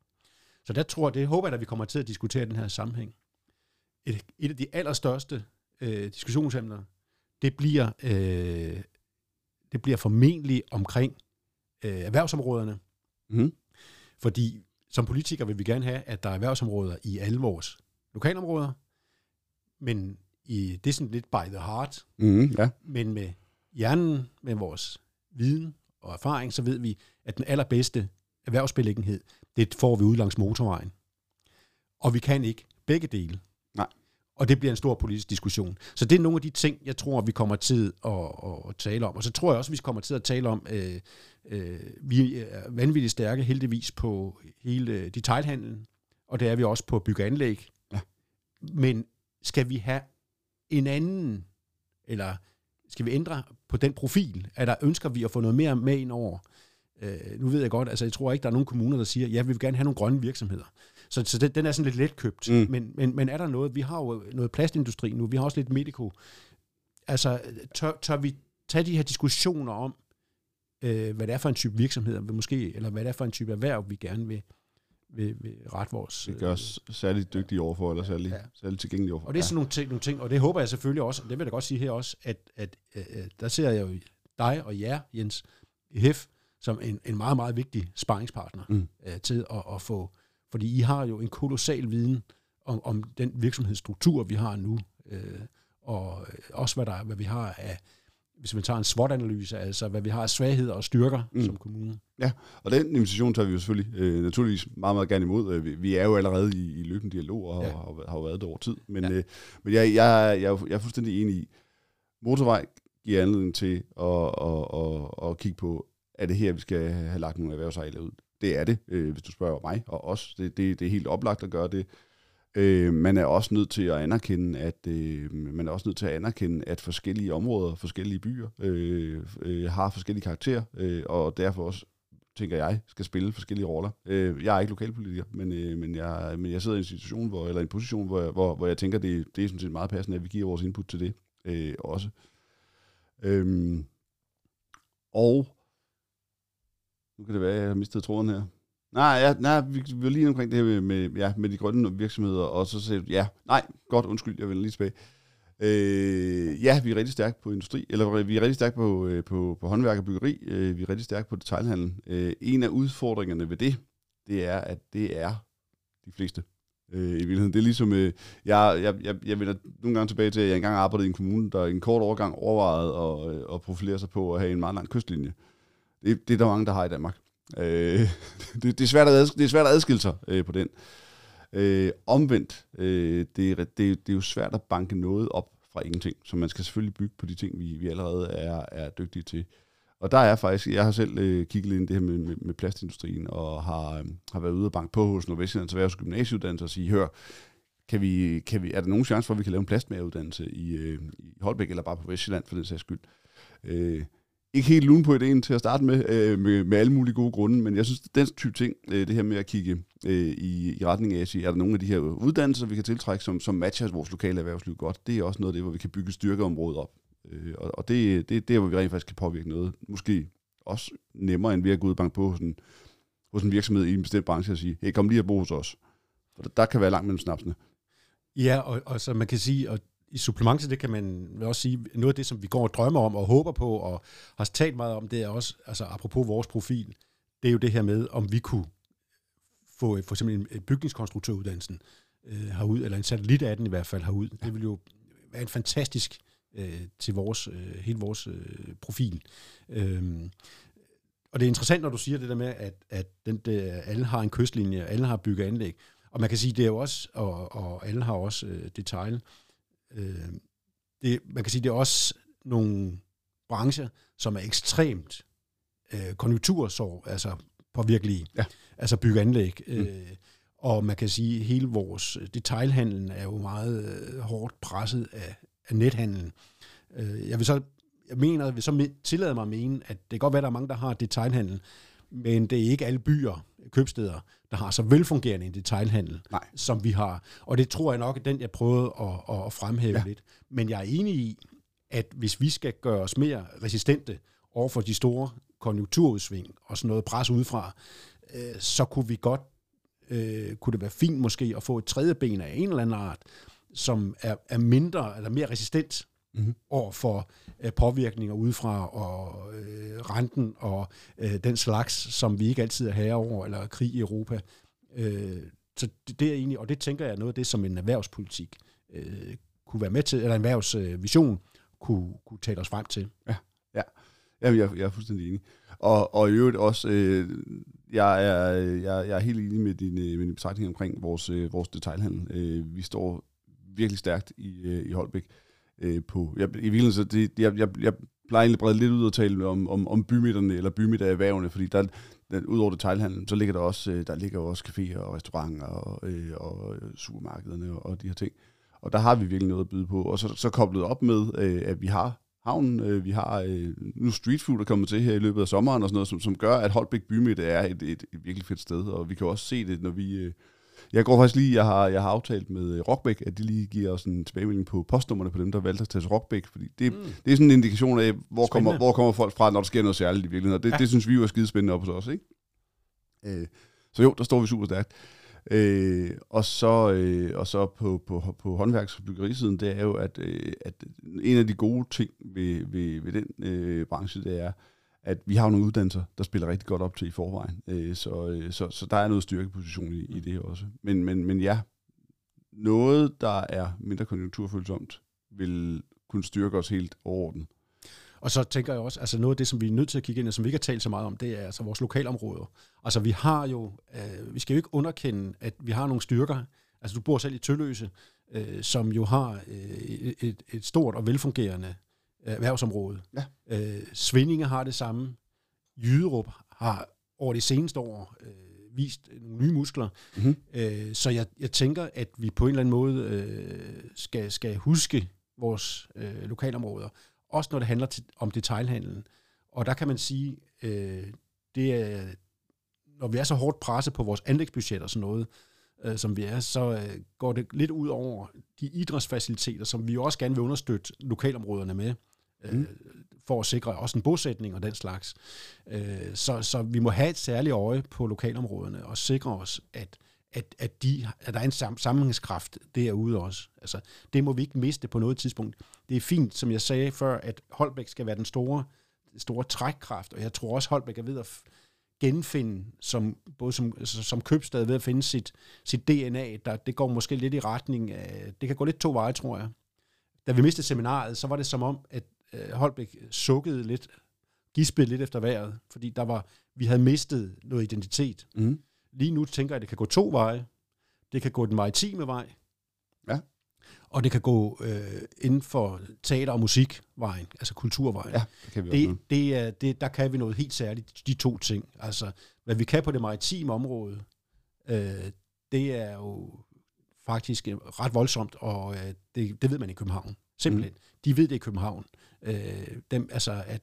Så der tror jeg, det håber jeg, at vi kommer til at diskutere den her sammenhæng. Et af de allerstørste diskussionsemner, det bliver formentlig omkring erhvervsområderne, fordi som politikere vil vi gerne have, at der er erhvervsområder i alle vores lokalområder, men det er sådan lidt by the heart, men med hjernen, med vores viden og erfaring, så ved vi, at den allerbedste erhvervsbeliggenhed, det får vi ud langs motorvejen. Og vi kan ikke begge dele. Nej. Og det bliver en stor politisk diskussion. Så det er nogle af de ting, jeg tror, vi kommer til at tale om. Og så tror jeg også, vi kommer til at tale om, vi er vanvittigt stærke heldigvis på hele detailhandlen, og det er vi også på byggeanlæg. Ja. Men skal vi have en anden, eller skal vi ændre på den profil? Er der ønsker vi at få noget mere med ind over? Nu ved jeg godt, altså jeg tror ikke, der er nogen kommuner, der siger, ja, vi vil gerne have nogle grønne virksomheder. Så det, den er sådan lidt letkøbt. Mm. Men er der noget? Vi har jo noget plastindustri nu, vi har også lidt medico. Altså, tør vi tage de her diskussioner om, hvad det er for en type virksomheder, måske, eller hvad det er for en type erhverv, vi gerne vil rette vores... Vi gør os særligt dygtige overfor, eller særligt tilgængelige overfor. Og det er sådan nogle ting, og det håber jeg selvfølgelig også, og det vil jeg godt sige her også, at der ser jeg jo dig og jer, Jens Hef, som en meget, meget vigtig sparringspartner til at få... Fordi I har jo en kolossal viden om den virksomhedsstruktur, vi har nu, og også hvad vi har af, hvis man tager en SWOT-analyse, altså hvad vi har af svagheder og styrker som kommune. Ja, og den invitation tager vi jo selvfølgelig naturligvis meget, meget gerne imod. Vi er jo allerede i løbende dialog og har jo været det over tid. Men jeg er fuldstændig enig i, motorvej giver anledning til at kigge på, er det her, vi skal have lagt nogle erhvervsejler ud? Det er det, hvis du spørger mig og os. Det er helt oplagt at gøre det. Man er også nødt til at anerkende, at forskellige områder, forskellige byer har forskellige karakterer, og derfor også, tænker jeg, skal spille forskellige roller. Jeg er ikke lokalpolitiker, men jeg sidder i en situation, hvor jeg tænker, det er sådan set meget passende, at vi giver vores input til det også. Og nu kan det være, at jeg har mistet tråden her. Nej, vi var lige omkring det her med de grønne virksomheder, og så sagde du, jeg vender lige tilbage. Vi er rigtig stærke på industri, eller vi er rigtig stærke på håndværk og byggeri, vi er rigtig stærke på detailhandel. En af udfordringerne ved det er, at det er de fleste. I virkeligheden, det er ligesom, jeg vender nogle gange tilbage til, at jeg engang arbejdede i en kommune, der en kort overgang overvejede at profilere sig på at have en meget lang kystlinje. Det er der mange, der har i Danmark. Det er svært at adskille sig på den. Omvendt, det er jo svært at banke noget op fra ingenting, så man skal selvfølgelig bygge på de ting, vi allerede er dygtige til. Og der er faktisk, jeg har selv kigget ind i det her med plastindustrien, og har været ude og banke på hos Nordvestjyllands Erhvervs Gymnasieuddannelse og sige, hør, er der nogen chance for, at vi kan lave en plastmageruddannelse i Holbæk, eller bare på Vestjylland for den sags skyld? Ikke helt lune på ideen til at starte med alle mulige gode grunde, men jeg synes, den type ting, det her med at kigge i retning af at sige, er der nogle af de her uddannelser, vi kan tiltrække, som matcher vores lokale erhvervsliv godt, det er også noget af det, hvor vi kan bygge styrkeområdet op. Og det er der, hvor vi rent faktisk kan påvirke noget. Måske også nemmere, end ved at gå ud og banke på hos en virksomhed i en bestemt branche og sige, hey, kom lige at bo hos os. For der kan være langt mellem snapsene. Ja, og så man kan sige... I supplement til det kan man også sige, noget af det, som vi går og drømmer om og håber på og har talt meget om, det er også, altså apropos vores profil, det er jo det her med, om vi kunne få for eksempel en bygningskonstruktøruddannelsen herud, eller en satellit af den i hvert fald herud. Ja. Det vil jo være en fantastisk til vores, hele vores profil. Og det er interessant, når du siger det der med, at alle har en kystlinje, alle har byggeanlæg, og man kan sige, det er jo også, og alle har også detail. Man kan sige, det er også nogle brancher, som er ekstremt konjunktursår, altså påvirkelige, altså byggeanlæg. Og man kan sige, at hele vores detailhandel er jo meget hårdt presset af nethandlen. Jeg vil så tillade mig at mene, at det kan godt være, at der er mange, der har detailhandel, men det er ikke alle byer, købsteder, der har så velfungerende en detailhandel, som vi har. Og det tror jeg nok er den, jeg prøvede at fremhæve lidt. Men jeg er enig i, at hvis vi skal gøre os mere resistente overfor de store konjunkturudsving og sådan noget pres udefra, så kunne vi godt, kunne det være fint måske at få et tredje ben af en eller anden art, som er mindre eller mere resistent over for påvirkninger udefra og renten og den slags, som vi ikke altid er herre over, eller krig i Europa. Så det er egentlig, og det tænker jeg, noget af det, som en erhvervspolitik kunne være med til, eller en erhvervsvision kunne tale os frem til. Ja, jeg er fuldstændig enig. Og i øvrigt også, jeg er helt enig med dine betragtninger omkring vores detailhandel. Vi står virkelig stærkt i Holbæk. Jeg plejer egentlig at brede lidt ud og tale om bymidterne eller bymidtererhvervene, fordi der udover detailhandlen, så ligger der ligger også caféer og restauranter og supermarkederne og de her ting. Og der har vi virkelig noget at byde på. Og så koblet op med, at vi har havnen, vi har nu streetfood, der kommer til her i løbet af sommeren og sådan noget, som gør, at Holbæk Bymitte er et virkelig fedt sted. Og vi kan også se det, når vi... Jeg har aftalt med Rockbæk, at de lige giver os en tilbagemelding på postnummerne på dem, der valgte at tage til Rockbæk, fordi det er sådan en indikation af, hvor kommer folk fra, når der sker noget særligt i virkeligheden, og det synes vi jo er skidespændende op hos os, ikke? Så jo, der står vi super stærkt. Og så på håndværks- og byggerisiden, det er jo, at en af de gode ting ved den branche, det er, at vi har nogle uddannelser, der spiller rigtig godt op til i forvejen. Så der er noget styrkeposition i det også. Men ja, noget, der er mindre konjunkturfølsomt, vil kunne styrke os helt overordnet. Og så tænker jeg også, altså noget af det, som vi er nødt til at kigge ind, og som vi ikke har talt så meget om, det er altså vores lokalområder. Altså vi har jo, vi skal jo ikke underkende, at vi har nogle styrker. Altså du bor selv i Tølløse, som jo har et stort og velfungerende erhvervsområde. Ja. Svindinge har det samme. Jyderup har over de seneste år vist nogle nye muskler. Mm-hmm. Så jeg tænker, at vi på en eller anden måde skal huske vores lokalområder. Også når det handler om detailhandlen. Og der kan man sige, det er, når vi er så hårdt presset på vores anlægsbudget og sådan noget, som vi er, så går det lidt ud over de idrætsfaciliteter, som vi også gerne vil understøtte lokalområderne med, for at sikre også en bosætning og den slags. Så vi må have et særligt øje på lokalområderne og sikre os, at der er en sammenhængskraft derude også. Altså, det må vi ikke miste på noget tidspunkt. Det er fint, som jeg sagde før, at Holbæk skal være den store trækkraft, og jeg tror også, Holbæk er ved at genfinde, som købstad ved at finde sit DNA, det går måske lidt i retning af, det kan gå lidt to veje, tror jeg. Da vi mistede seminaret, så var det som om, at Holbæk sukkede lidt, gispede lidt efter vejret, fordi vi havde mistet noget identitet. Mm. Lige nu tænker jeg, at det kan gå to veje. Det kan gå den maritime vej, ja. Og det kan gå inden for teater- og musikvejen, altså kulturvejen. Ja, det kan vi der kan vi noget helt særligt, de to ting. Altså, hvad vi kan på det maritime område, det er jo faktisk ret voldsomt, og det ved man i København. Simpelthen. Mm. De ved det i København.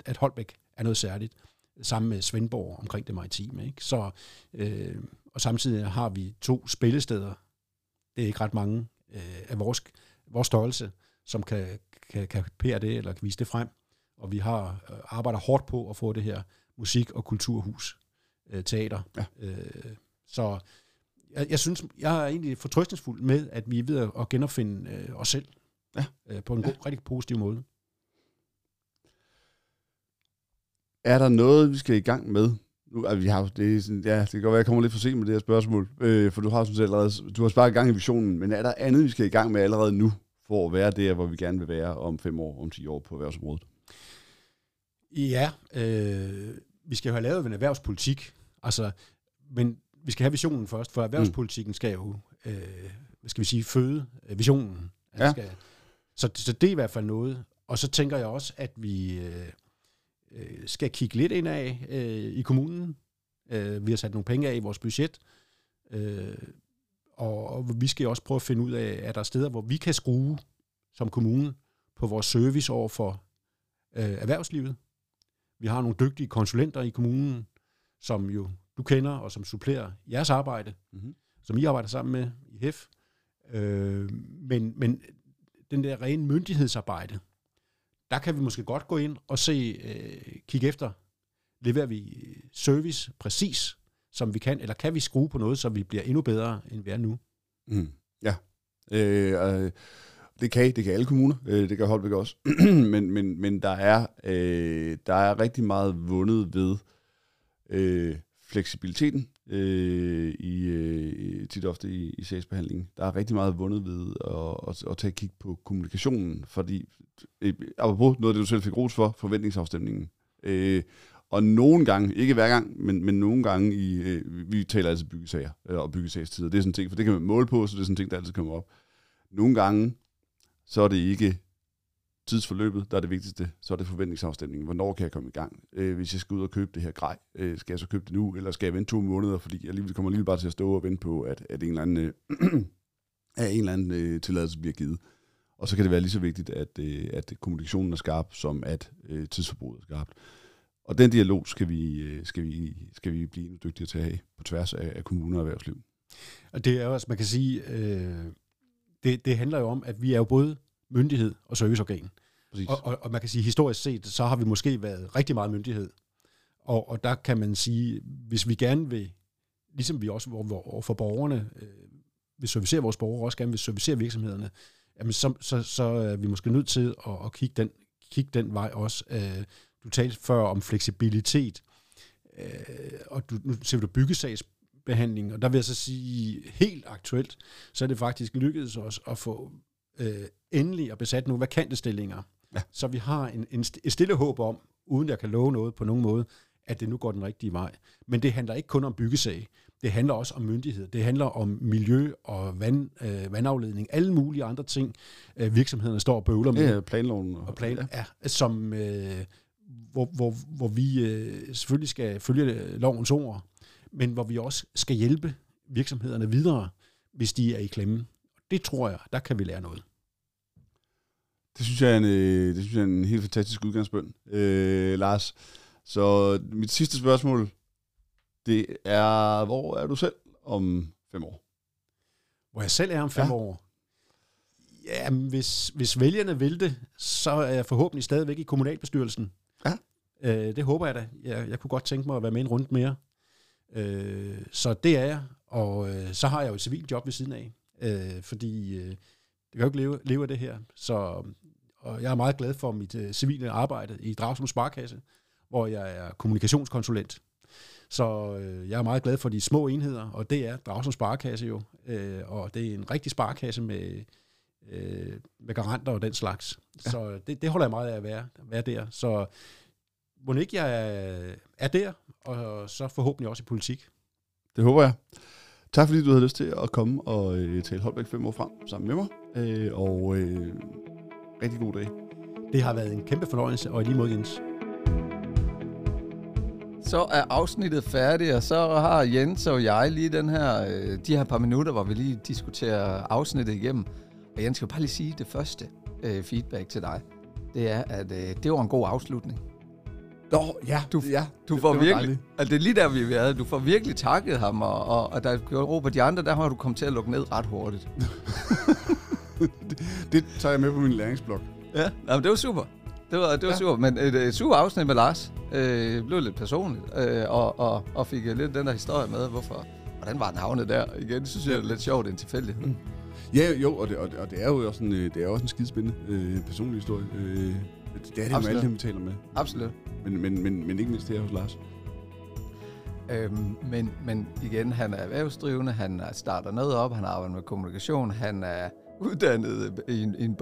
At Holbæk er noget særligt. Sammen med Svendborg omkring det maritime. Ikke? Så, og samtidig har vi to spillesteder. Det er ikke ret mange af vores størrelse, som kan kapere det eller vise det frem. Og vi har arbejder hårdt på at få det her musik- og kulturhus, teater. Ja. Så jeg synes, jeg er egentlig fortrøstningsfuld med, at vi er ved at genopfinde os selv på en god, rigtig positiv måde. Er der noget, vi skal i gang med? Nu, altså, vi har, det, er sådan, ja, det kan godt være, jeg kommer lidt for sent med det her spørgsmål, for du har sådan set allerede, du har sparet i gang i visionen, men er der andet, vi skal i gang med allerede nu, for at være der, hvor vi gerne vil være om 5 år, om 10 år på erhvervsområdet? Ja, vi skal jo have lavet en erhvervspolitik, altså, men vi skal have visionen først, for erhvervspolitikken skal jo, føde visionen. Ja. Så det er i hvert fald noget, og så tænker jeg også, at vi... skal kigge lidt indad i kommunen. Vi har sat nogle penge af i vores budget, og vi skal også prøve at finde ud af, er der steder, hvor vi kan skrue som kommune på vores service over for erhvervslivet. Vi har nogle dygtige konsulenter i kommunen, som jo du kender, og som supplerer jeres arbejde, som I arbejder sammen med i HEF. Men den der rene myndighedsarbejde, der kan vi måske godt gå ind og se, kigge efter, leverer vi service præcis, som vi kan, eller kan vi skrue på noget, så vi bliver endnu bedre, end vi er nu? Mm. Ja, det kan alle kommuner, det kan Holbæk også, men der er rigtig meget vundet ved fleksibiliteten tit ofte i sagsbehandlingen. Der er rigtig meget vundet ved at tage et kig på kommunikationen, fordi apropos noget af det, du selv fik ros for, forventningsafstemningen. Og nogle gange, ikke hver gang, men nogle gange, vi taler altså byggesager og byggesagstider. Det er sådan en ting, for det kan man måle på, så det er sådan en ting, der altid kommer op. Nogle gange, så er det ikke tidsforløbet, der er det vigtigste, så er det forventningsafstemningen. Hvornår kan jeg komme i gang? Hvis jeg skal ud og købe det her grej, skal jeg så købe det nu, eller skal jeg vente 2 måneder, fordi jeg alligevel kommer bare til at stå og vente på, at en eller anden, tilladelse bliver givet. Og så kan det være lige så vigtigt, at kommunikationen er skarp, som at tidsforbruget er skarpt. Og den dialog skal vi blive endnu dygtigere til at have på tværs af kommuner og erhvervsliv. Og det er jo også, man kan sige, det handler jo om, at vi er jo både myndighed og serviceorgan. Og man kan sige, historisk set, så har vi måske været rigtig meget myndighed. Og der kan man sige, hvis vi gerne vil, ligesom vi også for borgerne, vil servicere vores borgere, også gerne vil servicere virksomhederne, jamen så er vi måske nødt til at kigge den vej også. Du talte før om fleksibilitet, og nu ser du byggesagsbehandling, og der vil jeg så sige, helt aktuelt, så er det faktisk lykkedes os at få endelig og besat nogle vakante stillinger. Ja. Så vi har et stille håb om, uden jeg kan love noget på nogen måde, at det nu går den rigtige vej. Men det handler ikke kun om byggesag. Det handler også om myndighed. Det handler om miljø og vandafledning. Alle mulige andre ting, virksomhederne står og bøvler med. Ja, planloven. Og planloven, ja. Som... Hvor vi selvfølgelig skal følge lovens ord, men hvor vi også skal hjælpe virksomhederne videre, hvis de er i klemme. Det tror jeg, der kan vi lære noget. Det synes jeg er en helt fantastisk udgangspunkt, Lars. Så mit sidste spørgsmål, det er, hvor er du selv om 5 år? Hvor jeg selv er om 5 år? Ja, hvis vælgerne vil det, så er jeg forhåbentlig stadigvæk i kommunalbestyrelsen. Ja. Det håber jeg da. Jeg kunne godt tænke mig at være med en rundt mere. Så det er jeg. Og så har jeg jo et civilt job ved siden af. Fordi jeg kan jo ikke leve af det her. Så, og jeg er meget glad for mit civile arbejde i Dragsholm Sparekasse, hvor jeg er kommunikationskonsulent. Så jeg er meget glad for de små enheder, og det er Dragsholm Sparekasse jo. Og det er en rigtig sparekasse med garanter og den slags. Ja. Så det holder jeg meget af at være der. Så må ikke jeg er der, og så forhåbentlig også i politik. Det håber jeg. Tak fordi du havde lyst til at komme og tale Holbæk 5 år frem sammen med mig. Og rigtig god dag. Det har været en kæmpe fornøjelse, og i lige måde, Jens. Så er afsnittet færdigt, og så har Jens og jeg lige de her par minutter, hvor vi lige diskuterer afsnittet igennem. Og Jens, skal jo bare lige sige det første feedback til dig. Det er, at det var en god afslutning. Nå, ja. Du får virkelig... Altså, det er lige der, vi er. Du får virkelig takket ham, og der gjorde ro på de andre. Der har du kommet til at lukke ned ret hurtigt. det tager jeg med på min læringsblok. Ja, men det var super. Det var super. Men et super afsnit med Lars. Det blev lidt personligt. Og fik lidt den der historie med, hvordan var den havnet der? Igen, synes jeg, det er lidt sjovt, en tilfældighed. Mm. Ja, jo, og det er jo også en skidespændende personlig historie. Det er det med alle dem, vi taler med. Absolut. Men ikke mindst her hos Lars. Men igen, han er erhvervsdrivende, han starter noget op, han arbejder med kommunikation, han er uddannet i en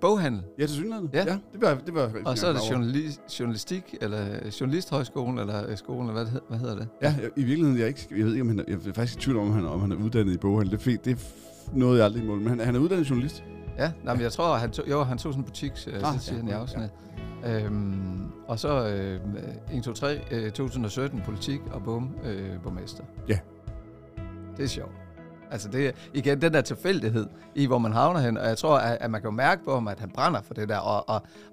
boghandel. Ja, til synligheden. Ja, det var rigtig. Og så er det journalistik, eller journalisthøjskolen, eller skolen, eller hvad hedder det? Ja, i virkeligheden, jeg er faktisk i tvivl om han er uddannet i boghandel. Det nåede jeg aldrig i mål, men han er uddannet journalist. Ja, men jeg tror, han tog sådan en butik, det siger han i afsnit. Ja. Og så 2017, politik, og bum, borgmester. Ja. Det er sjovt. Altså det, igen, den der tilfældighed i, hvor man havner hen, og jeg tror, at man kan mærke på ham, at han brænder for det der,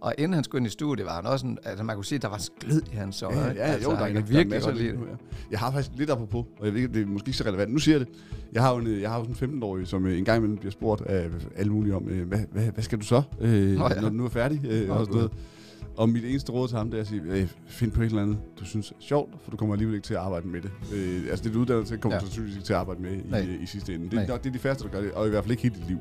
og inden han skulle ind i studiet, var han også sådan, altså man kunne sige, at der var glød i hans øje. Jeg har faktisk lidt apropos, og jeg ved ikke, det er måske ikke så relevant, nu siger jeg det, jeg har jo sådan en 15-årig, som en gang imellem bliver spurgt af alle mulige om, hvad skal du så, når du nu er færdig, og sådan noget. Og mit eneste råd til ham, det er at sige, find på et eller andet, du synes er sjovt, for du kommer alligevel ikke til at arbejde med det. Altså det, du uddanner til, kommer du sandsynligvis ikke til at arbejde med i sidste ende. Det er de færreste, der gør det, og i hvert fald ikke helt dit liv.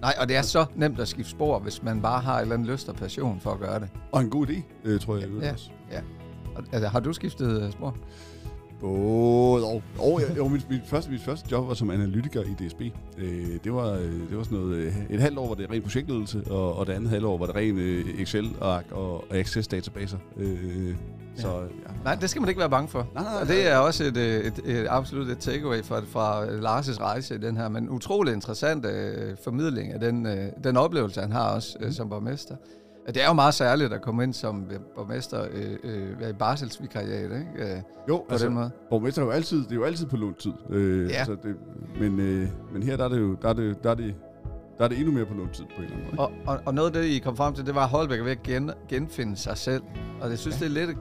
Nej, og det er så nemt at skifte spor, hvis man bare har en eller anden lyst og passion for at gøre det. Og en god idé, tror jeg. Ja. Har du skiftet spor? Mit første job var som analytiker i DSB. Det var sådan noget, et halvt år var det ren projektledelse, og det andet halvår var det ren Excel-ark og Access-databaser. Så, ja. Nej, det skal man ikke være bange for. Nej. Og det er også et absolut et takeaway fra Lars' rejse i den her, men utrolig interessant formidling af den oplevelse, han har også som borgmester. Det er jo meget særligt at komme ind som borgmester i barselsvikariat, ikke? Jo, på altså, den måde. Borgmester er jo altid, det er jo altid på låntid. Altså det, men her der er det endnu mere på låntid på en eller anden måde. Og noget af det, I kom frem til, det var, at Holbæk er ved at genfinde sig selv. Og jeg synes, det er lidt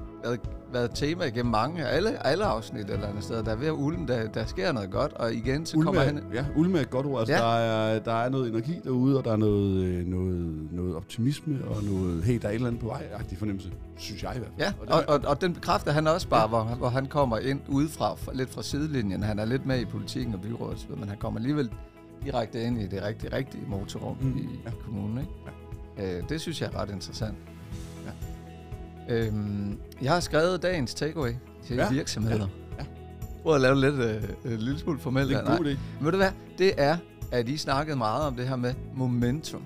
været tema igennem mange alle afsnit eller andet sted. Der er ved at ulme, der sker noget godt, og igen så kommer han... Ja, ulme er et godt ord. Altså, ja. Der er noget energi derude, og der er noget optimisme, og noget, hey, der er et eller andet på vej-agtig fornemmelse, synes jeg i hvert fald. Ja, og den bekræfter han også bare, hvor han kommer ind udefra, lidt fra sidelinjen. Han er lidt med i politikken og byrådet, men han kommer alligevel direkte ind i det rigtige, rigtige motorrum i kommunen, ikke? Ja. Det synes jeg er ret interessant. Ja. Jeg har skrevet dagens takeaway til virksomheder. Ja. Prøv at lave lidt lille smule formelt. Det er en god idé. Men ved du hvad? Det er, at I snakkede meget om det her med momentum.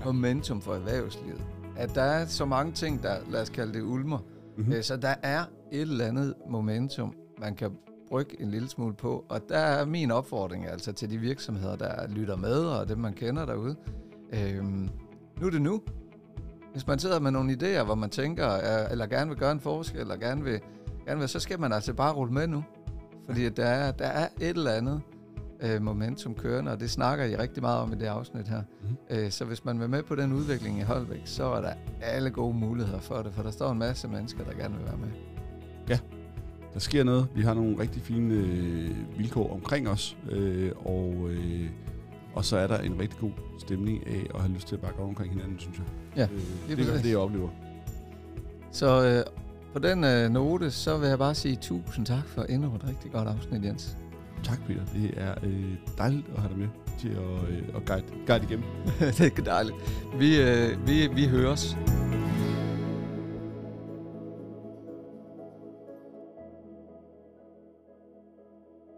Ja. Momentum for erhvervslivet. At der er så mange ting, der, lad os kalde det ulmer. Mm-hmm. Så der er et eller andet momentum, man kan brygge en lille smule på. Og der er min opfordring altså til de virksomheder, der lytter med, og dem man kender derude. Nu er det nu. Hvis man sidder med nogle idéer, hvor man tænker, eller gerne vil gøre en forskel, eller gerne vil, så skal man altså bare rulle med nu. Fordi der er et eller andet momentum kørende, og det snakker I rigtig meget om i det afsnit her. Mm-hmm. Så hvis man vil med på den udvikling i Holbæk, så er der alle gode muligheder for det, for der står en masse mennesker, der gerne vil være med. Ja, der sker noget. Vi har nogle rigtig fine vilkår omkring os, og så er der en rigtig god stemning af at have lyst til at bakke op omkring hinanden, synes jeg. Ja, det er det, jeg oplever. Så på den note, så vil jeg bare sige tusind tak for endnu et rigtig godt afsnit, Jens. Tak, Peter. Det er dejligt at have dig med til at guide igennem. Det er dejligt. Vi høres.